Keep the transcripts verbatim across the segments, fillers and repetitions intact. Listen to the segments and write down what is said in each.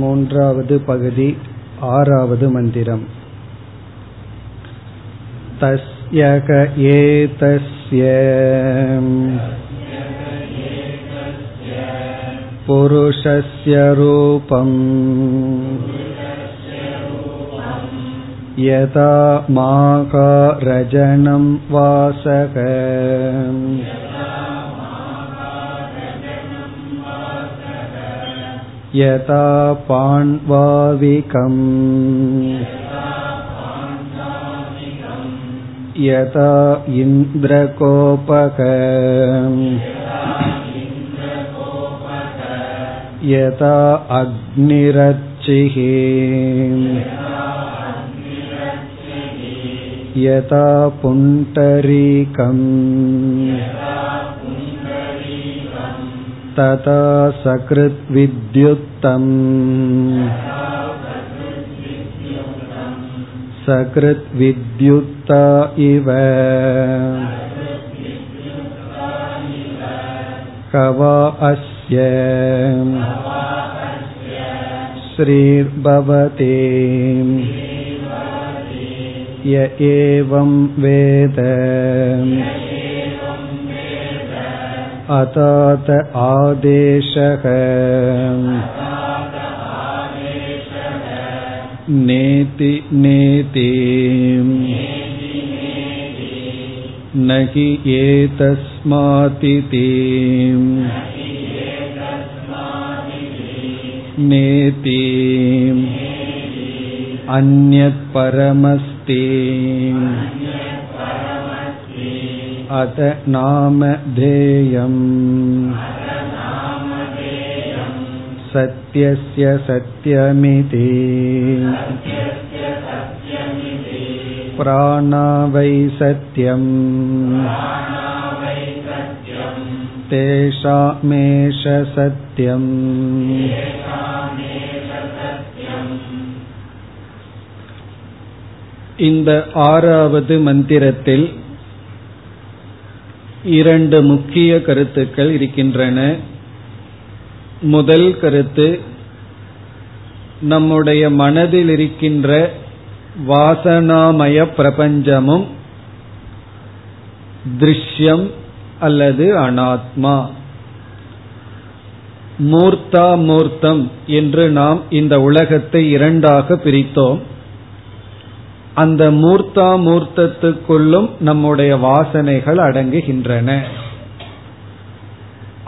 மூன்றாவது பகுதி, ஆறாவது மந்திரம். தஸ்யக ஏதஸ்ய புருஷஸ்ய ரூபம் யதா மாகாரஜனம் வாசக யதா பாண்வாவிகம் யதா இந்திரகோபகம் யதா அக்னிரச்சிஹி யதா புண்டரீகம் ததா சக்ருத் வித்யுக்தம் சக்ருத் வித்யுக்தா இவ கவா அஸ்ய ஸ்ரீர் பவதி ய ஏவம் வேத அதாத ஆதேஷக நேதி நேதி நகி ஏதஸ்மாதிதி நேதி அன்யத் பரமஸ்தி அத நாமதேயம் சத்யஸ்ய சத்யமிதி பிராணாவை சத்யம் தேஷாமேஷ சத்யம். இந்த ஆறாவது மந்திரத்தில் இரண்டு முக்கிய கருத்துக்கள் இருக்கின்றன. முதல் கருத்து, நம்முடைய மனதில் இருக்கின்ற வாசனாமய பிரபஞ்சமும் திருஷ்யம் அல்லது அனாத்மா, மூர்த்தா மூர்த்தம் என்று நாம் இந்த உலகத்தை இரண்டாக பிரித்தோம். அந்த மூர்த்தா மூர்த்தத்துக்குள்ளும் நம்முடைய வாசனைகள் அடங்குகின்றன.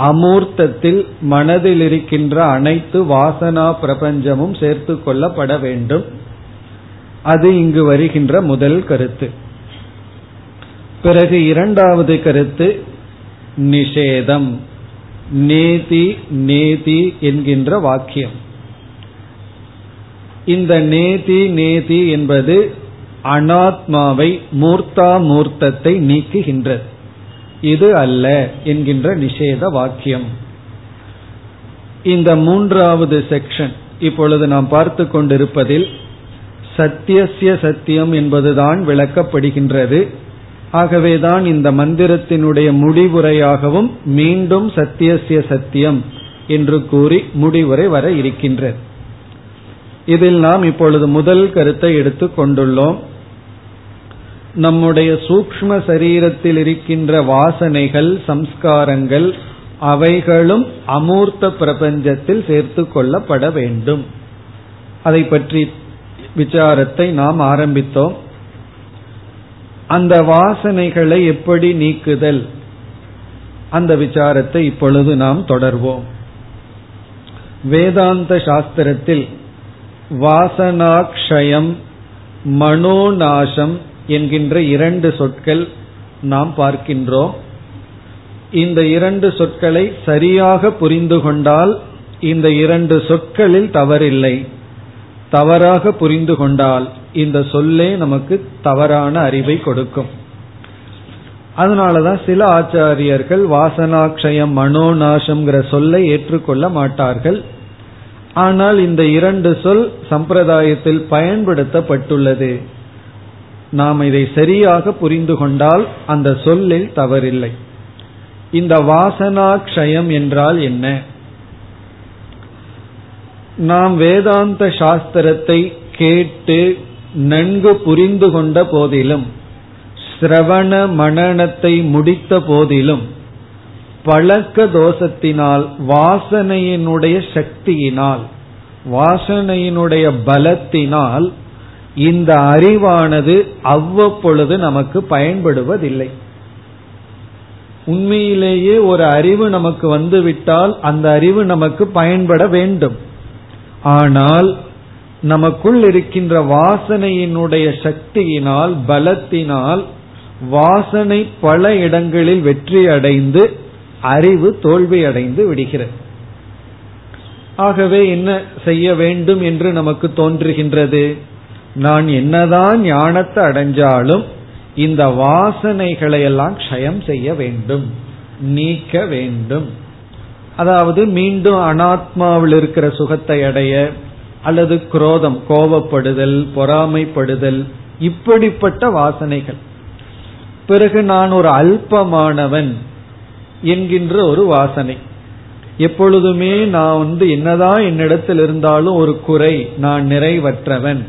அமூர்த்தத்தில் மனதில் இருக்கின்ற அனைத்து வாசனா பிரபஞ்சமும் சேர்த்து கொள்ளப்பட வேண்டும். அது இங்கு வருகின்ற முதல் கருத்து. பிறகு இரண்டாவது கருத்து நிஷேதம், நேதி நேதி என்கின்ற வாக்கியம். இந்த நேதி நேதி என்பது அனாத்மாவை, மூர்த்தா மூர்த்தத்தை நீக்குகின்றது. இது அல்ல என்கின்ற நிஷேத வாக்கியம். இந்த மூன்றாவது செக்ஷன் இப்பொழுது நாம் பார்த்து கொண்டிருப்பதில் சத்தியஸ்ய சத்தியம் என்பதுதான் விளக்கப்படுகின்றது. ஆகவேதான் இந்த மந்திரத்தினுடைய முடிவுரையாகவும் மீண்டும் சத்தியஸ்ய சத்தியம் என்று கூறி முடிவுரை வர இருக்கின்றது. இதில் நாம் இப்பொழுது முதல் கருத்தை எடுத்துக் கொண்டுள்ளோம். நம்முடைய சூக்ஷ்ம சரீரத்தில் இருக்கின்ற வாசனைகள், சம்ஸ்காரங்கள், அவைகளும் அமூர்த்த பிரபஞ்சத்தில் சேர்த்து கொள்ளப்பட வேண்டும். அதை பற்றி விசாரத்தை நாம் ஆரம்பித்தோம். அந்த வாசனைகளை எப்படி நீக்குதல், அந்த விசாரத்தை இப்பொழுது நாம் தொடர்வோம். வேதாந்த சாஸ்திரத்தில் வாசனாக்ஷயம், மனோநாசம் என்கின்ற இரண்டு சொற்கள் நாம் பார்க்கின்றோம். இந்த இரண்டு சொற்களை சரியாக புரிந்து கொண்டால் இந்த இரண்டு சொற்களில் தவறில்லை. தவறாக புரிந்து கொண்டால் இந்த சொல்லே நமக்கு தவறான அறிவை கொடுக்கும். அதனாலதான் சில ஆச்சாரியர்கள் வாசனாக்ஷயம், மனோநாசம்ங்கிற சொல்லை ஏற்றுக்கொள்ள மாட்டார்கள். ஆனால் இந்த இரண்டு சொல் சம்பிரதாயத்தில் பயன்படுத்தப்பட்டுள்ளது. நாம் இதை சரியாக புரிந்து கொண்டால் அந்த சொல்லில் தவறில்லை. இந்த வாசனாக்ஷயம் என்றால் என்ன? நாம் வேதாந்த சாஸ்திரத்தை கேட்டு நன்கு புரிந்து கொண்ட போதிலும், சிரவண மனனத்தை முடித்த போதிலும், பழக்க தோஷத்தினால், வாசனையினுடைய சக்தியினால், வாசனையினுடைய பலத்தினால் இந்த அறிவானது அவ்வப்பொழுது நமக்கு பயன்படுவதில்லை. உண்மையிலேயே ஒரு அறிவு நமக்கு வந்துவிட்டால் அந்த அறிவு நமக்கு பயன்பட வேண்டும். ஆனால் நமக்குள் இருக்கின்ற வாசனையினுடைய சக்தியினால், பலத்தினால், வாசனை பல இடங்களில் வெற்றி அடைந்து அறிவு தோல்வி அடைந்து விடுகிறது. ஆகவே என்ன செய்ய வேண்டும் என்று நமக்கு தோன்றுகின்றது? நான் என்னதான் ஞானத்தை அடைஞ்சாலும் இந்த வாசனைகளை எல்லாம் க்ஷயம் செய்ய வேண்டும், நீக்க வேண்டும். அதாவது மீண்டும் அனாத்மாவில் இருக்கிற சுகத்தை அடைய, அல்லது குரோதம், கோபப்படுதல், பொறாமைப்படுதல், இப்படிப்பட்ட வாசனைகள். பிறகு நான் ஒரு அல்பமானவன் என்கின்ற ஒரு வாசனை. எப்பொழுதுமே நான் வந்து என்னதான் என்னிடத்தில் இருந்தாலும் ஒரு குறை, நான் நிறைவற்றவன்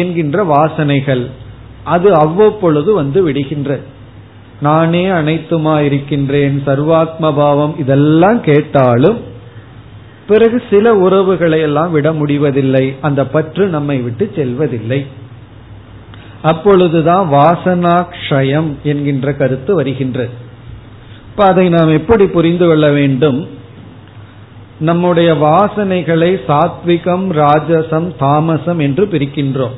என்கின்ற வாசனைகள் அது அவ்வப்பொழுது வந்து விடுகின்ற. நானே அனைத்துமா இருக்கின்றேன், சர்வாத்ம பாவம், இதெல்லாம் கேட்டாலும் பிறகு சில உறவுகளை எல்லாம் விட முடிவதில்லை, அந்த பற்று நம்மை விட்டு செல்வதில்லை. அப்பொழுதுதான் வாசனாக்ஷயம் என்கின்ற கருத்து வருகின்றது. இப்ப அதை நாம் எப்படி புரிந்து கொள்ள வேண்டும்? நம்முடைய வாசனைகளை சாத்விகம், ராஜசம், தாமசம் என்று பிரிக்கின்றோம்.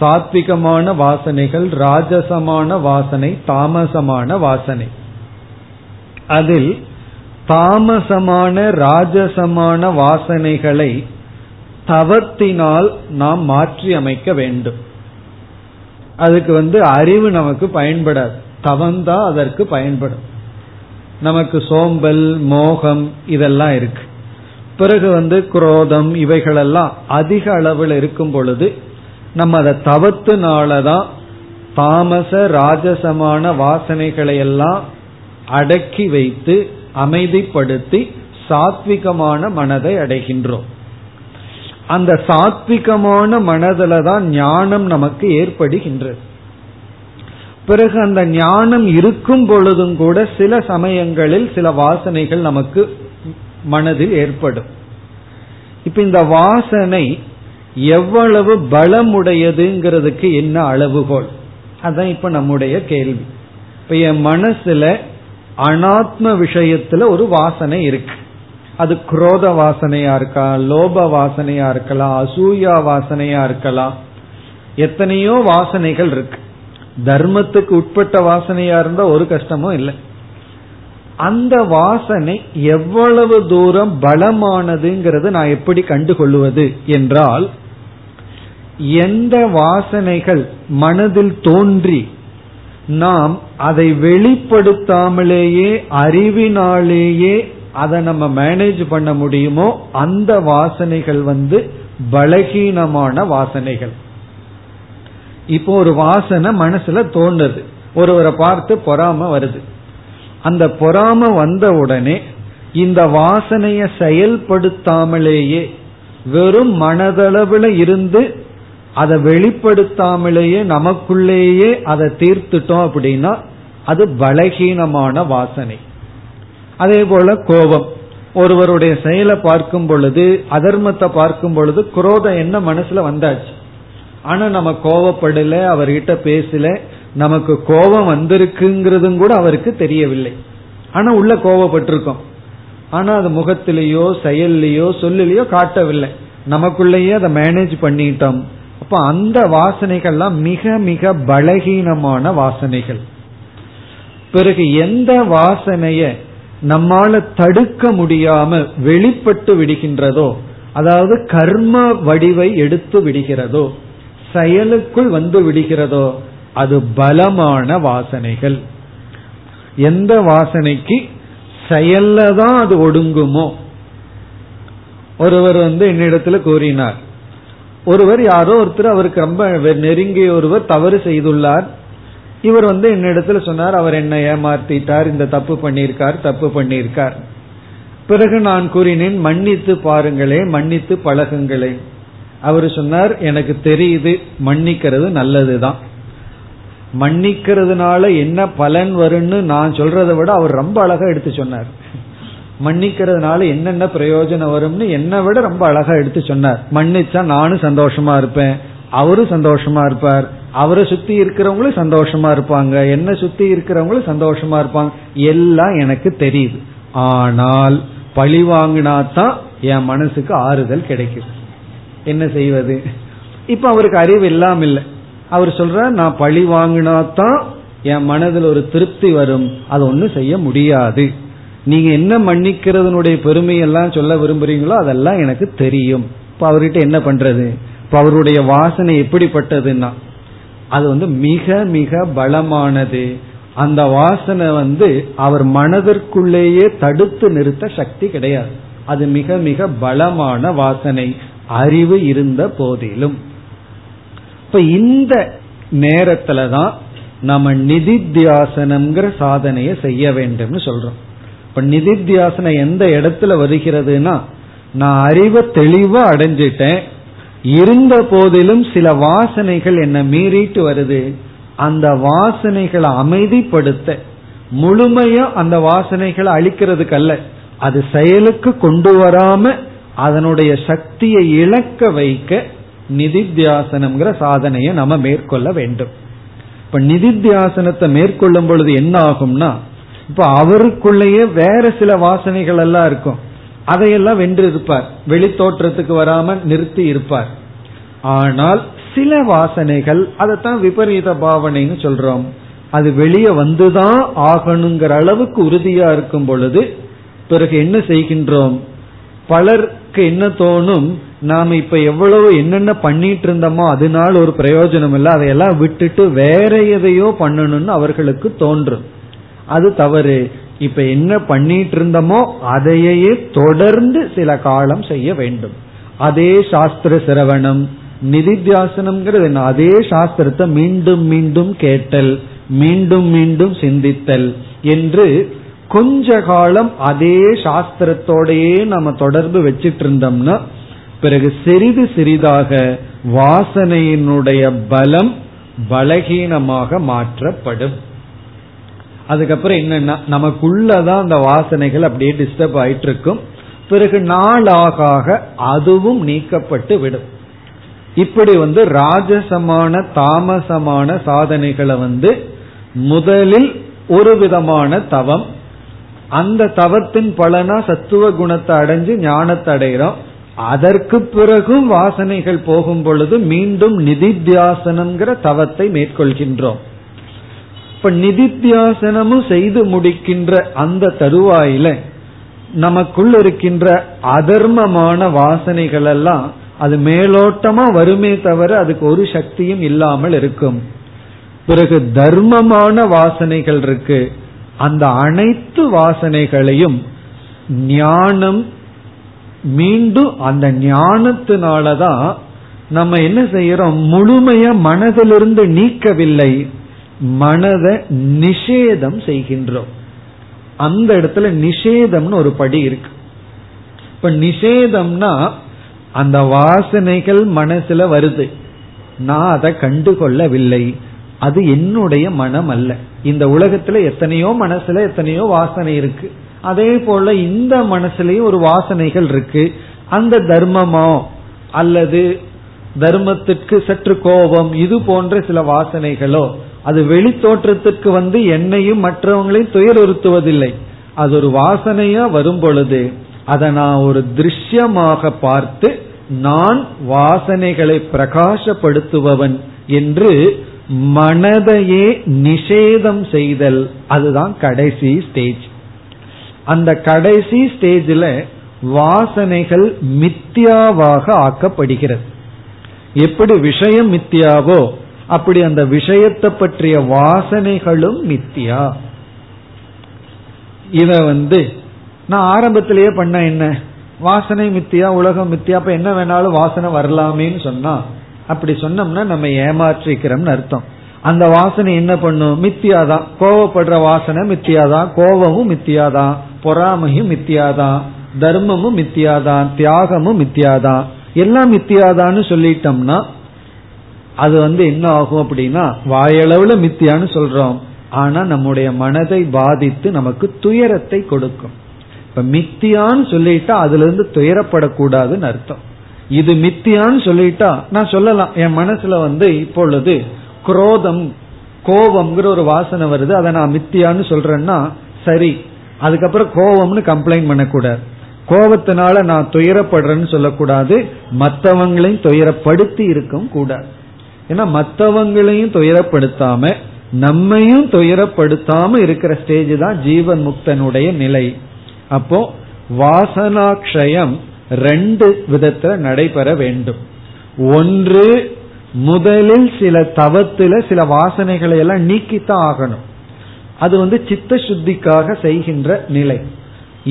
சாத்விகமான வாசனைகள், ராஜசமான வாசனை, தாமசமான வாசனை. அதில் தாமசமான, ராஜசமான வாசனைகளை தவத்தினால் நாம் மாற்றி அமைக்க வேண்டும். அதுக்கு வந்து அறிவு நமக்கு பயன்படாது, தவந்தான் அதற்கு பயன்படும். நமக்கு சோம்பல், மோகம் இதெல்லாம் இருக்கு. பிறகு வந்து குரோதம், இவைகளெல்லாம் அதிக அளவில் இருக்கும் பொழுது நம்ம அதை தவத்தினாலதான் தாமச ராஜசமான வாசனைகளை எல்லாம் அடக்கி வைத்து அமைதிப்படுத்தி சாத்விகமான மனதை அடைகின்றோம். அந்த சாத்விகமான மனதில் தான் ஞானம் நமக்கு ஏற்படுகின்றது. பிறகு அந்த ஞானம் இருக்கும் பொழுதும் கூட சில சமயங்களில் சில வாசனைகள் நமக்கு மனதில் ஏற்படும். இப்ப இந்த வாசனை எவ்வளவு பலமுடையதுங்கிறதுக்கு என்ன அளவுகோல்? அதான் இப்ப நம்முடைய கேள்வி. இப்ப என் மனசுல அனாத்ம விஷயத்துல ஒரு வாசனை இருக்கு. அது குரோத வாசனையா இருக்கலாம், லோப வாசனையா இருக்கலாம், அசூயா வாசனையா இருக்கலாம், எத்தனையோ வாசனைகள் இருக்கு. தர்மத்துக்கு உட்பட்ட வாசனையா இருந்தா ஒரு கஷ்டமும் இல்லை. அந்த வாசனை எவ்வளவு தூரம் பலமானதுங்கிறது நான் எப்படி கண்டுகொள்வது என்றால், எந்த வாசனைகள் மனதில் தோன்றி நாம் அதை வெளிப்படுத்தாமலேயே அறிவினாலேயே அதை நம்ம மேனேஜ் பண்ண முடியுமோ அந்த வாசனைகள் வந்து பலகீனமான வாசனைகள். இப்போ ஒரு வாசனை மனசுல தோன்றுது, ஒருவரை பார்த்து பொறாம வருது. அந்த பொறாம வந்த உடனே இந்த வாசனைய செயல்படுத்தாமலேயே, வெறும் மனதளவுல இருந்து அதை வெளிப்படுத்தாமலேயே நமக்குள்ளேயே அதை தீர்த்துட்டோம் அப்படின்னா அது பலகீனமான வாசனை. அதே போல கோபம், ஒருவருடைய செயலை பார்க்கும் பொழுது, அதர்மத்தை பார்க்கும் பொழுது குரோதம் என்ன மனசுல வந்தாச்சு, ஆனா நம்ம கோபப்படல, அவர்கிட்ட பேசல, நமக்கு கோபம் வந்திருக்குங்கிறதும் கூட அவருக்கு தெரியவில்லை, ஆனா உள்ள கோபப்பட்டிருக்கோம். ஆனா அது முகத்திலேயோ செயல்லையோ சொல்லலையோ காட்டவில்லை, நமக்குள்ளேயே அதை மேனேஜ் பண்ணிட்டோம். அப்ப அந்த வாசனைகள்லாம் மிக மிக பலகீனமான வாசனைகள். பிறகு எந்த வாசனைய நம்மால தடுக்க முடியாம வெளிப்பட்டு விடுகின்றதோ, அதாவது கர்ம வடிவை எடுத்து விடுகிறதோ, செயலுக்குள் வந்து விடுகிறதோ, அது பலமான வாசனைகள். எந்த வாசனைக்கு செயல்ல தான் அது ஒடுங்குமோ. ஒருவர் வந்து என்னிடத்துல கூறினார், ஒருவர் யாரோ ஒருத்தர் அவருக்கு ரொம்ப நெருங்கிய ஒருவர் தவறு செய்துள்ளார். இவர் வந்து என்னிடத்துல சொன்னார், அவர் என்ன ஏமாத்திட்டார், இந்த தப்பு பண்ணியிருக்கார், தப்பு பண்ணியிருக்கார். பிறகு நான் கூறினேன், மன்னித்து பாருங்களே, மன்னித்து பழகுங்களே. அவர் சொன்னார், எனக்கு தெரியுது மன்னிக்கிறது நல்லதுதான், மன்னிக்கிறதுனால என்ன பலன் வரும்னு நான் சொல்றதை விட அவர் ரொம்ப அழகா எடுத்து சொன்னார். மன்னிக்கிறதுனால என்னென்ன பிரயோஜனம் வரும்னு என்னை விட ரொம்ப அழகா எடுத்து சொன்னார். மன்னிச்சா நானும் சந்தோஷமா இருப்பேன், அவரும் சந்தோஷமா இருப்பார், அவரை சுத்தி இருக்கிறவங்களும் சந்தோஷமா இருப்பாங்க, என்னை சுத்தி இருக்கிறவங்களும் சந்தோஷமா இருப்பாங்க, எல்லாம் எனக்கு தெரியுது. ஆனால் பழி வாங்கினாத்தான் என் மனசுக்கு ஆறுதல் கிடைக்குது, என்ன செய்வது? இப்ப அவருக்கு அறிவு எல்லாம் இல்லை. அவர் சொல்ற, நான் பழி வாங்கினாத்தான் என் மனதில் ஒரு திருப்தி வரும், அது ஒன்னும் செய்ய முடியாது. நீங்க என்ன மன்னிக்கிறதுனுடைய பெருமையெல்லாம் சொல்ல விரும்புறீங்களோ அதெல்லாம் எனக்கு தெரியும். இப்ப அவர்கிட்ட என்ன பண்றது? இப்ப அவருடைய வாசனை எப்படிப்பட்டதுன்னா, அது வந்து மிக மிக பலமானது. அந்த வாசனை வந்து அவர் மனதிற்குள்ளேயே தடுத்து நிறுத்த சக்தி கிடையாது. அது மிக மிக பலமான வாசனை, அறிவு இருந்த போதிலும். இப்ப இந்த நேரத்துலதான் நம்ம நிதித்தியாசனம்ங்கிற சாதனையை செய்ய வேண்டும்னு சொல்றோம். இப்ப நிதித்தியாசனை எந்த இடத்துல வருகிறதுனா, நான் அறிவை தெளிவா அடைஞ்சிட்டேன், இருந்த போதிலும் சில வாசனைகள் என்ன மீறிட்டு வருது. அந்த வாசனைகளை அமைதிப்படுத்த, முழுமையா அந்த வாசனைகளை அழிக்கிறதுக்கு அல்ல, அது செயலுக்கு கொண்டு வராம அதனுடைய சக்தியை இழக்க வைக்க நிதித்தியாசனம்ங்கிற சாதனையை நம்ம மேற்கொள்ள வேண்டும். இப்ப நிதித்தியாசனத்தை மேற்கொள்ளும் பொழுது என்ன ஆகும்னா, இப்ப அவருக்குள்ளேயே வேற சில வாசனைகள் எல்லாம் இருக்கும், அதையெல்லாம் வென்று இருப்பார், வெளித்தோற்றத்துக்கு வராம நிறுத்தி இருப்பார். ஆனால் சில வாசனைகள், அதைத்தான் விபரீத பாவனைன்னு சொல்றோம், அது வெளியே வந்துதான் ஆகணுங்கிற அளவுக்கு உறுதியா இருக்கும் பொழுது பிறகு என்ன செய்கின்றோம்? பலருக்கு என்ன தோணும், நாம இப்ப எவ்வளவு என்னென்ன பண்ணிட்டு இருந்தோமோ அதனால ஒரு பிரயோஜனம் இல்லை, அதையெல்லாம் விட்டுட்டு வேற எதையோ பண்ணணும்னு அவர்களுக்கு தோன்றும். அது தவறு. இப்ப என்ன பண்ணிட்டு இருந்தோமோ அதையே தொடர்ந்து சில காலம் செய்ய வேண்டும். அதே சாஸ்திர சிரவணம், நிதித்தியாசனம்ங்கிறது அதே சாஸ்திரத்தை மீண்டும் மீண்டும் கேட்டல், மீண்டும் மீண்டும் சிந்தித்தல் என்று கொஞ்ச காலம் அதே சாஸ்திரத்தோடையே நம்ம தொடர்பு வச்சிட்டு இருந்தோம்னா பிறகு சிறிது சிறிதாக வாசனையினுடைய பலம் பலகீனமாக மாற்றப்படும். அதுக்கப்புறம் என்னன்னா, நமக்குள்ளதான் அந்த வாசனைகள் அப்படியே டிஸ்டர்ப் ஆயிட்டு இருக்கும், பிறகு நாளாக அதுவும் நீக்கப்பட்டு விடும். இப்படி வந்து ராஜசமான தாமசமான சாதனைகளை வந்து முதலில் ஒரு விதமான தவம், அந்த தவத்தின் பலனா சத்துவ குணத்தை அடைஞ்சு ஞானத்தை அடைகிறோம். அதற்கு பிறகும் வாசனைகள் போகும் பொழுது மீண்டும் நிதித்தியாசனம்ங்கிற தவத்தை மேற்கொள்கின்றோம். இப்ப நிதித்தியாசனமும் செய்து முடிக்கின்ற அந்த தருவாயில நமக்குள் இருக்கின்ற அதர்மமான வாசனைகள் எல்லாம் அது மேலோட்டமா வருமே தவிர அதுக்கு ஒரு சக்தியும் இல்லாமல் இருக்கும். பிறகு தர்மமான வாசனைகள் இருக்கு, அந்த அனைத்து வாசனைகளையும் ஞானம் மீண்டும் அந்த ஞானத்தினாலதான் நம்ம என்ன செய்யறோம், முழுமைய மனதிலிருந்து நீக்கவில்லை, மனதை நிஷேதம் செய்கின்றோம். அந்த இடத்துல நிஷேதம்னு ஒரு படி இருக்கு. இப்ப நிஷேதம்னா அந்த வாசனைகள் மனசுல வருது, நான் அதை கண்டுகொள்ளவில்லை, அது என்னுடைய மனம் அல்ல. இந்த உலகத்துல எத்தனையோ மனசுல எத்தனையோ வாசனை இருக்கு, அதே போல இந்த மனசுலயும் ஒரு வாசனைகள் இருக்கு. அந்த தர்மமோ அல்லது தர்மத்திற்கு சற்று கோபம், இது போன்ற சில வாசனைகளோ அது வெளி தோற்றத்திற்கு வந்து என்னையும் மற்றவங்களையும் துயருறுத்துவதில்லை, அது ஒரு வாசனையா வரும் பொழுது அதை நான் ஒரு திருஷ்யமாக பார்த்து நான் வாசனைகளை பிரகாசப்படுத்துபவன் என்று மனதையே நிஷேதம் செய்தல், அதுதான் கடைசி ஸ்டேஜ். அந்த கடைசி ஸ்டேஜில் வாசனைகள் மித்தியாவாக ஆக்கப்படுகிறது. எப்படி விஷயம் மித்தியாவோ அப்படி அந்த விஷயத்தை பற்றிய வாசனைகளும் மித்தியா. இத வந்து நான் ஆரம்பத்திலேயே பண்ண என்ன, வாசனை மித்தியா உலகம் மித்தியா, அப்ப என்ன வேணாலும் வாசனை வரலாமேன்னு சொன்னா, அப்படி சொன்னோம்னா நம்ம ஏமாற்றிக்கிறோம்னு அர்த்தம். அந்த வாசனை என்ன பண்ணும்? மித்தியாதான். கோவப்படுற வாசனை மித்தியாதான், கோபமும் மித்தியாதான், பொறாமையும் மித்தியாதான், தர்மமும் மித்தியாதான், தியாகமும் மித்தியாதான், எல்லாம் மித்தியாதான்னு சொல்லிட்டோம்னா அது வந்து என்ன ஆகும் அப்படின்னா, வாயளவுல மித்தியான்னு சொல்றோம், ஆனா நம்முடைய மனதை பாதித்து நமக்கு துயரத்தை கொடுக்கும். இப்ப மித்தியான்னு சொல்லிட்டா அதுல இருந்து துயரப்படக்கூடாதுன்னு அர்த்தம். இது மித்தியான்னு சொல்லிட்டா நான் சொல்லலாம், என் மனசுல வந்து இப்பொழுது குரோதம், கோபம்ங்கிற ஒரு வாசனை வருது, அதை நான் மித்தியான்னு சொல்றேன்னா சரி, அதுக்கப்புறம் கோபம்னு கம்ப்ளைண்ட் பண்ணக்கூடாது, கோபத்தினால நான் துயரப்படுறேன்னு சொல்லக்கூடாது, மற்றவங்களையும் துயரப்படுத்தி இருக்கும் கூடாது. ஏன்னா மற்றவங்களையும் துயரப்படுத்தாம நம்மையும் துயரப்படுத்தாம இருக்கிற ஸ்டேஜ் தான் ஜீவன் முக்தனுடைய நிலை. அப்போ வாசனாக்ஷயம் ரெண்டு விதத்துல நடைபெற வேண்டும். ஒன்று, முதலில் சில தவத்தில சில வாசனைகளை எல்லாம் நீக்கித்தான் ஆகணும், அது வந்து சித்த சுத்திக்காக செய்கின்ற நிலை.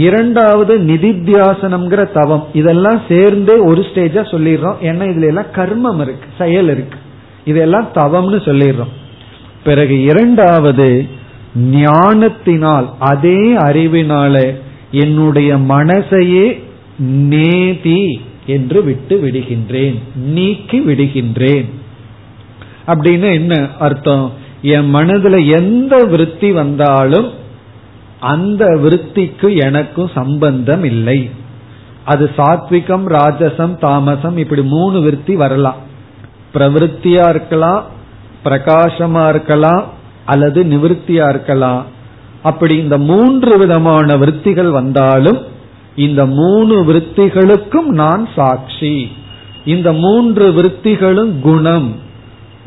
இரண்டாவது நிதித்தியாசனம்ங்கிற தவம். இதெல்லாம் சேர்ந்தே ஒரு ஸ்டேஜா சொல்லிடுறோம், ஏன்னா இதுல எல்லாம் கர்மம் இருக்கு, செயல் இருக்கு, இதெல்லாம் தவம்னு சொல்லிடுறோம். பிறகு இரண்டாவது ஞானத்தினால், அதே அறிவினாலே என்னுடைய மனசையே நேதி என்று விட்டு விடுகின்றேன், நீக்கி விடுகின்றேன். அப்படின்னு என்ன அர்த்தம்? என் மனதுல எந்த விருத்தி வந்தாலும் அந்த விருத்திக்கு எனக்கும் சம்பந்தம் இல்லை. அது சாத்விகம், ராஜசம், தாமசம், இப்படி மூணு விருத்தி வரலாம். பிரவிருத்தியா இருக்கலாம், பிரகாசமா இருக்கலாம், அல்லது நிவிருத்தியா இருக்கலாம். அப்படி இந்த மூன்று விதமான விருத்திகள் வந்தாலும் இந்த மூணு விருத்திகளுக்கும் நான் சாட்சி. இந்த மூன்று விருத்திகளும் குணம்,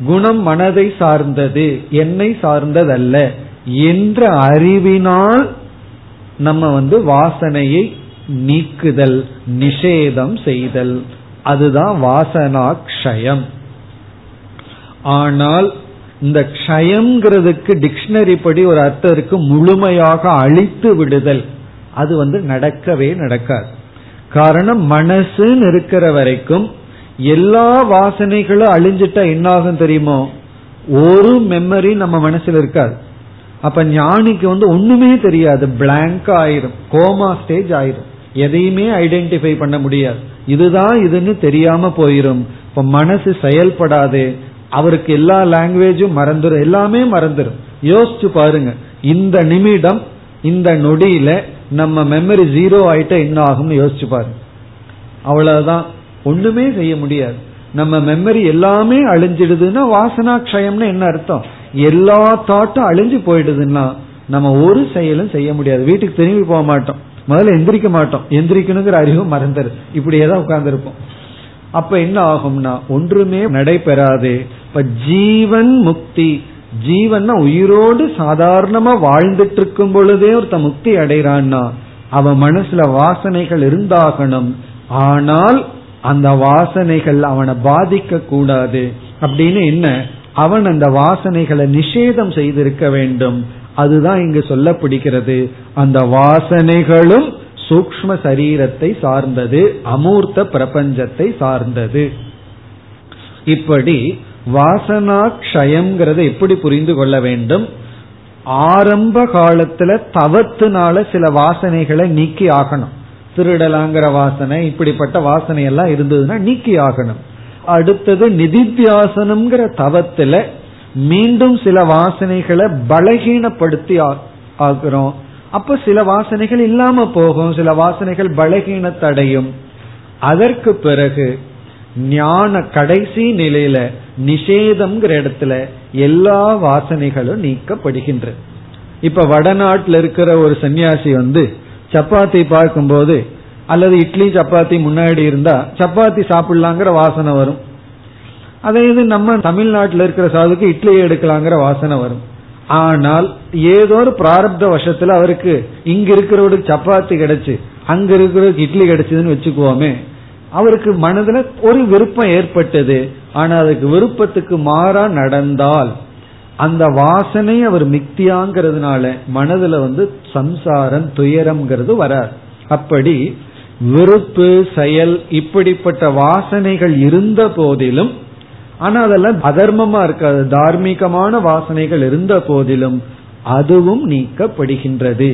குணம் மனதை சார்ந்தது, என்னை சார்ந்ததல்ல என்ற அறிவினால் நம்ம வந்து வாசனையை நீக்குதல், நிஷேதம் செய்தல், அதுதான் வாசனாக்ஷயம். ஆனால் இந்த க்ஷயம்ங்கிறதுக்கு டிக்ஷனரி படி ஒரு அர்த்தம் இருக்கு, முழுமையாக அழித்து விடுதல். அது வந்து நடக்கவே நடக்காது. காரணம், மனசுன்னு இருக்கிற வரைக்கும் எல்லா வாசனைகளும் அழிஞ்சிட்டா என்ன ஆகும் தெரியுமோ, ஒரு மெமரி நம்ம மனசுல இருக்காது. அப்ப ஞானிக்கு வந்து ஒண்ணுமே தெரியாது, பிளாங்க் ஆயிரும், கோமா ஸ்டேஜ் ஆயிரும், எதையுமே ஐடென்டிஃபை பண்ண முடியாது, இதுதான் இதுன்னு தெரியாம போயிரும். இப்ப மனசு செயல்படாது, அவருக்கு எல்லா லாங்குவேஜும் மறந்துடும், எல்லாமே மறந்துடும். யோசிச்சு பாருங்க, இந்த நிமிடம் இந்த நொடியில நம்ம மெமரி ஜீரோ ஆயிட்டா என்ன ஆகும்னு யோசிச்சு பாருங்க. அவ்வளவுதான், ஒண்ணுமே செய்ய முடியாது. நம்ம மெமரி எல்லாமே அழிஞ்சிடுதுன்னா வாசனாக்ஷயம்னு என்ன அர்த்தம்? எல்லா தாட்டும் அழிஞ்சு போயிடுதுன்னா நம்ம ஒரு செயலும் செய்ய முடியாது, வீட்டுக்கு திரும்பி போக மாட்டோம், முதல்ல எந்திரிக்க மாட்டோம், எந்திரிக்கணுங்கிற அறிவும் மறந்துடும், இப்படியேதான் உட்கார்ந்துருப்போம். அப்ப என்ன ஆகும்னா ஒன்றுமே நடைபெறாது. இப்ப ஜீவன் முக்தி, ஜீவன்னா உயிரோடு சாதாரணமா வாழ்ந்துட்டு இருக்கும் பொழுதே ஒருத்த முக்தி அடைறான்னா அவன் மனசுல வாசனைகள் இருந்தாகணும், ஆனால் அந்த வாசனைகள் அவனை பாதிக்க கூடாது. அப்படின்னு என்ன, அவன் அந்த வாசனைகளை நிஷேதம் செய்திருக்க வேண்டும். அதுதான் இங்கு சொல்ல பிடிக்கிறது. அந்த வாசனைகளும் சூக்ஷ்ம சரீரத்தை சார்ந்தது, அமூர்த்த பிரபஞ்சத்தை சார்ந்தது. இப்படி வாசனாக்ஷயம்ங்கிறத எப்படி புரிந்து கொள்ள வேண்டும்? ஆரம்ப காலத்துல தவத்தினால சில வாசனைகளை நீக்கி ஆகணும், திருடலாங்கிற வாசனை, இப்படிப்பட்ட வாசனை எல்லாம் இருந்ததுன்னா நீக்கி ஆகணும். அடுத்தது நிதித்தியாசனம்ங்கிற தவத்துல மீண்டும் சில வாசனைகளை பலகீனப்படுத்தி ஆகிறோம். அப்ப சில வாசனைகள் இல்லாம போகும், சில வாசனைகள் பலகீனத்தடையும். அதற்கு பிறகு ஞான கடைசி நிலையில நிஷேதம்ங்கிற இடத்துல எல்லா வாசனைகளும் நீக்கப்படுகின்ற. இப்ப வடநாட்டில் இருக்கிற ஒரு சன்னியாசி வந்து சப்பாத்தி பார்க்கும்போது, அல்லது இட்லி சப்பாத்தி முன்னாடி இருந்தா சப்பாத்தி சாப்பிடலாங்கிற வாசனை வரும். அதே இது நம்ம தமிழ்நாட்டில் இருக்கிற சாதுக்கு இட்லி எடுக்கலாங்கிற வாசனை வரும். ஆனால் ஏதோ ஒரு பிராரப்த வசத்துல அவருக்கு இங்க இருக்கிறவருக்கு சப்பாத்தி கிடைச்சு அங்க இருக்கிறவருக்கு இட்லி கிடைச்சதுன்னு வச்சுக்குவோமே, அவருக்கு மனதுல ஒரு விருப்பம் ஏற்பட்டது, ஆனா அதுக்கு விருப்பத்துக்கு மாறா நடந்தால் அந்த வாசனை அவர் மிக்தியாங்கிறதுனால மனதுல வந்து சம்சாரம், துயரம்ங்கிறது வராது. அப்படி விருப்பு, செயல், இப்படிப்பட்ட வாசனைகள் இருந்த போதிலும், ஆனா அதெல்லாம் அதர்மமா இருக்காது, தார்மீகமான வாசனைகள் இருந்த போதிலும் அதுவும் நீக்கப்படுகின்றது.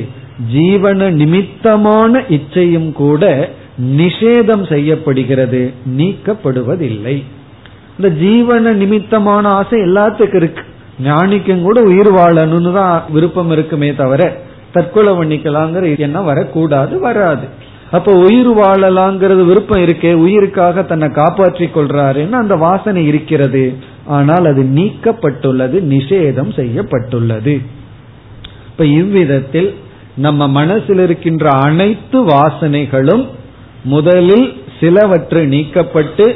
ஜீவன நிமித்தமான இச்சையும் கூட நிஷேதம் செய்யப்படுகிறது, நீக்கப்படுவதில்லை. இந்த ஜீவன நிமித்தமான ஆசை எல்லாத்துக்கும் இருக்கு. ஞானிக்கும் கூட உயிர் வாழணும்னு தான் விருப்பம் இருக்குமே தவிர தற்கொலை பண்ணிக்கலாங்கிற எண்ணம் வரக்கூடாது, வராது. அப்போ உயிர் வாழலாங்கிறது விருப்பம் இருக்கே, உயிருக்காக தன்னை காப்பாற்றிக் கொள்றாருன்னு அந்த வாசனை இருக்கிறது. ஆனால் அது நீக்கப்பட்டுள்ளது, நிஷேதம் செய்யப்பட்டுள்ளது. இப்ப இவ்விதத்தில் நம்ம மனசில் இருக்கின்ற அனைத்து வாசனைகளும் முதலில் சிலவற்று நீக்கப்பட்டு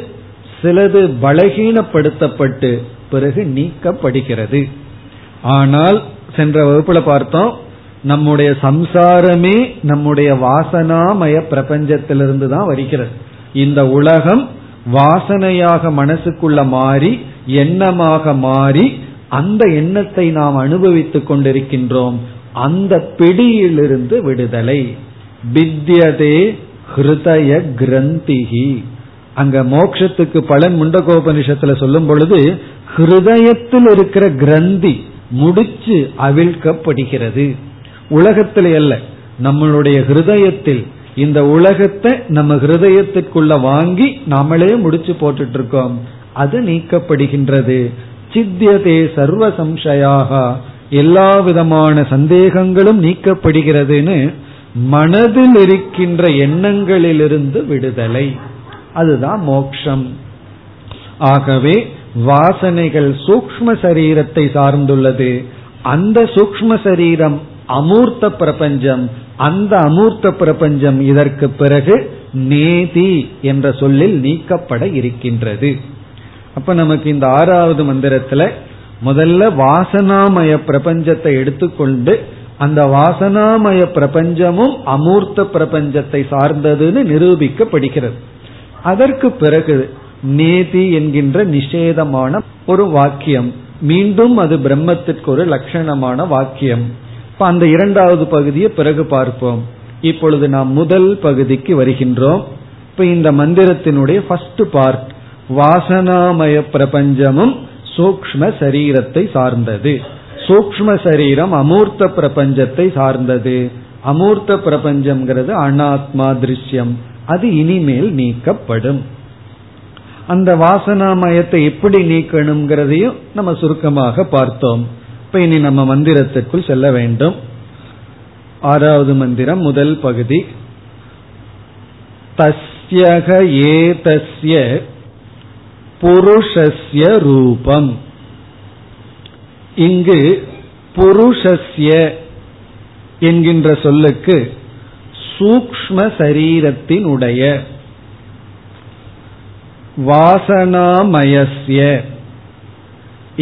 சிலது பலகீனப்படுத்தப்பட்டு பிறகு நீக்கப்படுகிறது. ஆனால் சென்ற வகுப்புல பார்த்தோம், நம்முடைய சம்சாரமே நம்முடைய வாசனாமய பிரபஞ்சத்திலிருந்து தான் வருகிறது. இந்த உலகம் வாசனையாக மனசுக்குள்ள மாறி எண்ணமாக மாறி அந்த எண்ணத்தை நாம் அனுபவித்துக் கொண்டிருக்கின்றோம். அந்த பிடியிலிருந்து விடுதலை. பித்யதே ஹிருதய கிரந்திஹி, அங்க மோட்சத்துக்கு பலன் முண்டகோபனிஷத்துல சொல்லும் பொழுது ஹிருதயத்தில் இருக்கிற கிரந்தி முடிச்சு அவிழ்க்கப்படுகிறது. உலகத்திலே அல்ல, நம்மளுடைய ஹிருதயத்தில். இந்த உலகத்தை நம்ம ஹிருதயத்திற்குள்ள வாங்கி நாமளே முடிச்சு போட்டுட்டு இருக்கோம், அது நீக்கப்படுகின்றது. சித்யதே சர்வ சம்சயாக, எல்லா விதமான சந்தேகங்களும் நீக்கப்படுகிறதுன்னு மனதில் இருக்கின்ற எண்ணங்களிலிருந்து விடுதலை, அதுதான் மோக்ஷம். ஆகவே வாசனைகள் சூக்ஷ்ம சரீரத்தை சார்ந்துள்ளது. அந்த சூக்ஷ்ம சரீரம் அமூர்த்த பிரபஞ்சம். அந்த அமூர்த்த பிரபஞ்சம் இதற்கு பிறகு நேதி என்ற சொல்லில் நீக்கப்பட இருக்கின்றது. அப்ப நமக்கு இந்த ஆறாவது மந்திரத்துல முதல்ல வாசனாமய பிரபஞ்சத்தை எடுத்துக்கொண்டு அந்த வாசனாமய பிரபஞ்சமும் அமூர்த்த பிரபஞ்சத்தை சார்ந்ததுன்னு நிரூபிக்கப்படுகிறது. அதற்கு பிறகு நேதி என்கின்ற நிஷேதமான ஒரு வாக்கியம், மீண்டும் அது பிரம்மத்திற்கு ஒரு லட்சணமான வாக்கியம். இப்ப அந்த இரண்டாவது பகுதியை பிறகு பார்ப்போம். இப்பொழுது நாம் முதல் பகுதிக்கு வருகின்றோம். இப்ப இந்த மந்திரத்தினுடைய ஃபர்ஸ்ட் பார்ட், வாசனாமய பிரபஞ்சமும் சூக்ஷ்ம சரீரத்தை சார்ந்தது. சூக்ஷ்ம சரீரம் அமூர்த்த பிரபஞ்சத்தை சார்ந்தது. அமூர்த்த பிரபஞ்சம்ங்கிறது அனாத்மா திருஷ்யம், அது இனிமேல் நீக்கப்படும். அந்த வாசனாமயத்தை எப்படி நீக்கணும்ங்கிறதையும் நம்ம சுருக்கமாக பார்த்தோம். இப்ப இனி நம்ம மந்திரத்திற்குள் செல்ல வேண்டும். ஆறாவது மந்திரம் முதல் பகுதி. தஸ்யக ஏதஸ்ய புருஷஸ்ய ரூபம். இங்கு புருஷஸ்ய என்கின்ற சொல்லுக்கு சூக்ஷ்ம சரீரத்தினுடைய, வாசனாமயஸ்ய,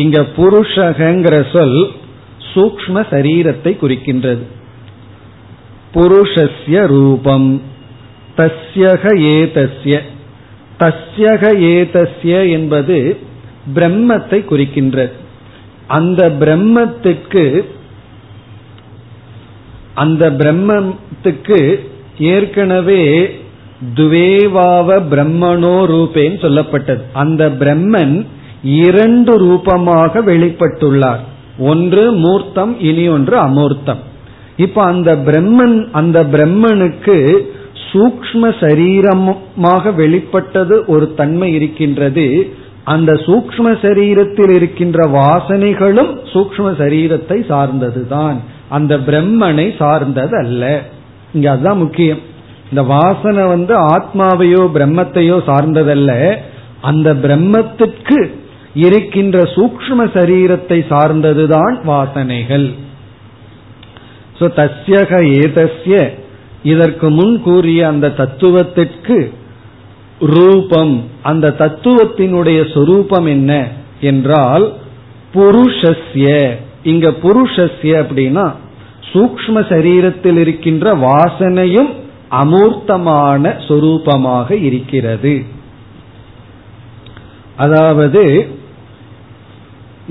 இங்க புருஷகங்கிற சொல் சூக்ஷ்ம சரீரத்தை குறிக்கின்றது. புருஷஸ்ய ரூபம் தஸ்யக ஏதஸ்ய. தஸ்யக ஏதஸ்ய என்பது பிரம்மத்தை குறிக்கின்றது. அந்த பிரம்மத்துக்கு அந்த பிரம்மத்துக்கு ஏற்கனவே துவேவாவ பிரம்மனோ ரூபேன்னு சொல்லப்பட்டது. அந்த பிரம்மன் இரண்டு ரூபமாக வெளிப்பட்டுள்ளார், ஒன்று மூர்த்தம், இனி ஒன்று அமூர்த்தம். இப்ப அந்த பிரம்மன், அந்த பிரம்மனுக்கு சூக்ஷ்ம சரீரமாக வெளிப்பட்டது ஒரு தன்மை இருக்கின்றது. அந்த சூக்ஷ்ம சரீரத்தில் இருக்கின்ற வாசனைகளும் சூக்ஷ்ம சரீரத்தை சார்ந்ததுதான், அந்த பிரம்மனை சார்ந்தது அல்ல. இங்க அதுதான் முக்கியம். இந்த வாசனை வந்து ஆத்மாவையோ பிரம்மத்தையோ சார்ந்ததல்ல, அந்த பிரம்மத்திற்கு இருக்கின்ற சூக்ஷ்ம சரீரத்தை சார்ந்ததுதான் வாசனைகள். சோ தஸ்யக ஏதஸ்ய, இதற்கு முன் கூறிய அந்த தத்துவத்திற்கு ரூபம், அந்த தத்துவத்தினுடைய சொரூபம் என்ன என்றால் புருஷஸ்ய. இங்க புருஷஸ்ய அப்படின்னா சூக்ஷ்ம சரீரத்தில் இருக்கின்ற வாசனையும் அமூர்த்தமான சொரூபமாக இருக்கிறது. அதாவது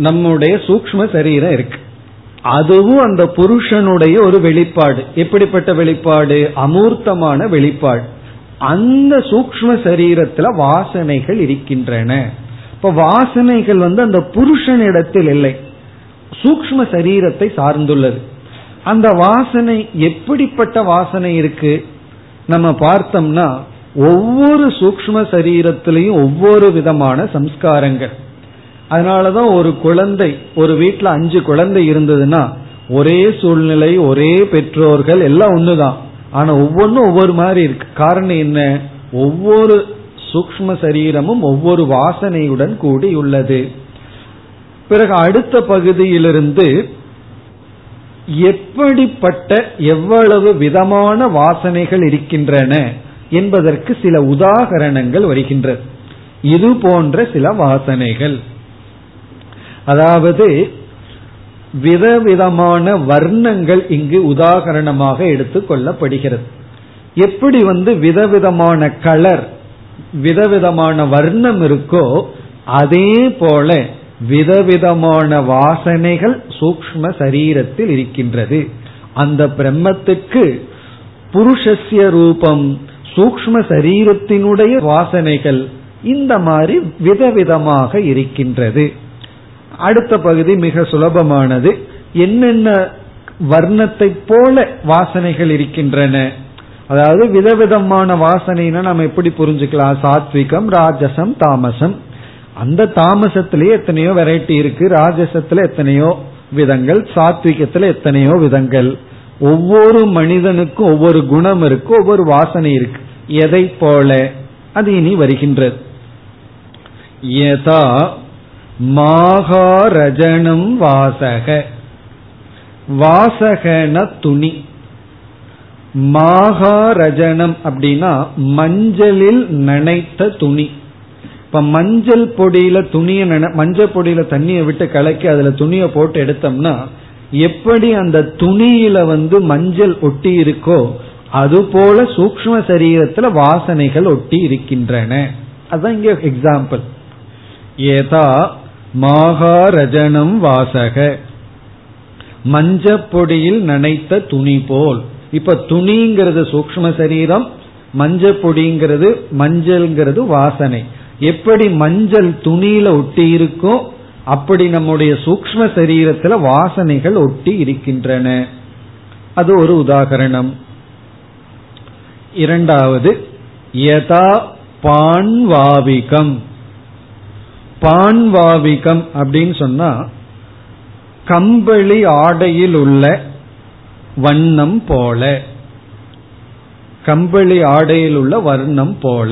நம்முடைய சூக்ஷ்ம சரீரம் இருக்கு, அதுவும் அந்த புருஷனுடைய ஒரு வெளிப்பாடு. எப்படிப்பட்ட வெளிப்பாடு? அமூர்த்தமான வெளிப்பாடு. அந்த சூக்ஷ்ம சரீரத்துல வாசனைகள் இருக்கின்றன. இப்ப வாசனைகள் வந்து அந்த புருஷனிடத்தில் இல்லை, சூக்ஷ்ம சரீரத்தை சார்ந்துள்ளது. அந்த வாசனை எப்படிப்பட்ட வாசனை இருக்கு நம்ம பார்த்தோம்னா, ஒவ்வொரு சூக்ஷ்ம சரீரத்திலையும் ஒவ்வொரு விதமான சம்ஸ்காரங்கள். அதனாலதான் ஒரு குழந்தை, ஒரு வீட்டுல அஞ்சு குழந்தை இருந்ததுன்னா ஒரே சூழ்நிலை, ஒரே பெற்றோர்கள், எல்லாம் ஒண்ணுதான், ஆனா ஒவ்வொன்றும் ஒவ்வொரு மாதிரி இருக்கு. காரணம் என்ன? ஒவ்வொரு சூக்ஷ்ம சரீரமும் ஒவ்வொரு வாசனையுடன் கூடியுள்ளது. பிறகு அடுத்த பகுதியிலிருந்து எப்படிப்பட்ட எவ்வளவு விதமான வாசனைகள் இருக்கின்றன என்பதற்கு சில உதாகரணங்கள் வருகின்றது. இது போன்ற சில வாசனைகள், அதாவது விதவிதமான வர்ணங்கள் இங்கு உதாகரணமாக எடுத்துக் கொள்ளப்படுகிறது. எப்படி வந்து விதவிதமான கலர், விதவிதமான வர்ணம் இருக்கோ, அதே போல விதவிதமான வாசனைகள் சூக்ஷ்ம சரீரத்தில் இருக்கின்றது. அந்த பிரம்மத்துக்கு புருஷஸ்ய ரூபம், சூக்ஷ்ம சரீரத்தினுடைய வாசனைகள் இந்த மாதிரி விதவிதமாக இருக்கின்றது. அடுத்த பகுதி மிக சுலபமானது. என்னென்ன வர்ணத்தை போல வாசனைகள் இருக்கின்றன, அதாவது விதவிதமான வாசனைனா நம்ம எப்படி புரிஞ்சுக்கலாம்? சாத்விகம், ராஜசம், தாமசம். அந்த தாமசத்திலேயே எத்தனையோ வெரைட்டி இருக்கு, ராஜசத்துல எத்தனையோ விதங்கள், சாத்விகத்துல எத்தனையோ விதங்கள். ஒவ்வொரு மனிதனுக்கும் ஒவ்வொரு குணம் இருக்கு, ஒவ்வொரு வாசனை இருக்கு. எதை போல? அது இனி வருகின்றது. யதா மாகாரஜனம் வாசக, வாசகன துணி. மாகாரஜனம் அப்படின்னா மஞ்சளில் நனைத்த துணி. இப்ப மஞ்சள் பொடியில துணியை நன மஞ்சள் பொடியில தண்ணியை விட்டு கலக்கி அதுல துணியை போட்டு எடுத்தோம்னா எப்படி அந்த துணியில வந்து மஞ்சள் ஒட்டி இருக்கோ, அதுபோல சூக்ஷ்ம சரீரத்துல வாசனைகள் ஒட்டி இருக்கின்றன. அதுதான் இங்க எக்ஸாம்பிள். ஏதா மாகாரஜனம் வாசக, மஞ்சள் பொடியில் நனைத்த துணி போல். இப்ப துணிங்கிறது சூக்ஷ்ம சரீரம், மஞ்சள் பொடிங்கிறது, மஞ்சள்ங்கிறது வாசனை. எப்படி மஞ்சள் துணியில ஒட்டி இருக்கோ அப்படி நம்முடைய சூக்ஷ்ம சரீரத்துல வாசனைகள் ஒட்டி இருக்கின்றன. அது ஒரு உதாகரணம். இரண்டாவது, யதா பான்வாவிகம். பான்வாவிகம் அப்படின்னு சொன்னா கம்பளி ஆடையில் உள்ள வண்ணம் போல, கம்பளி ஆடையில் உள்ள வர்ணம் போல.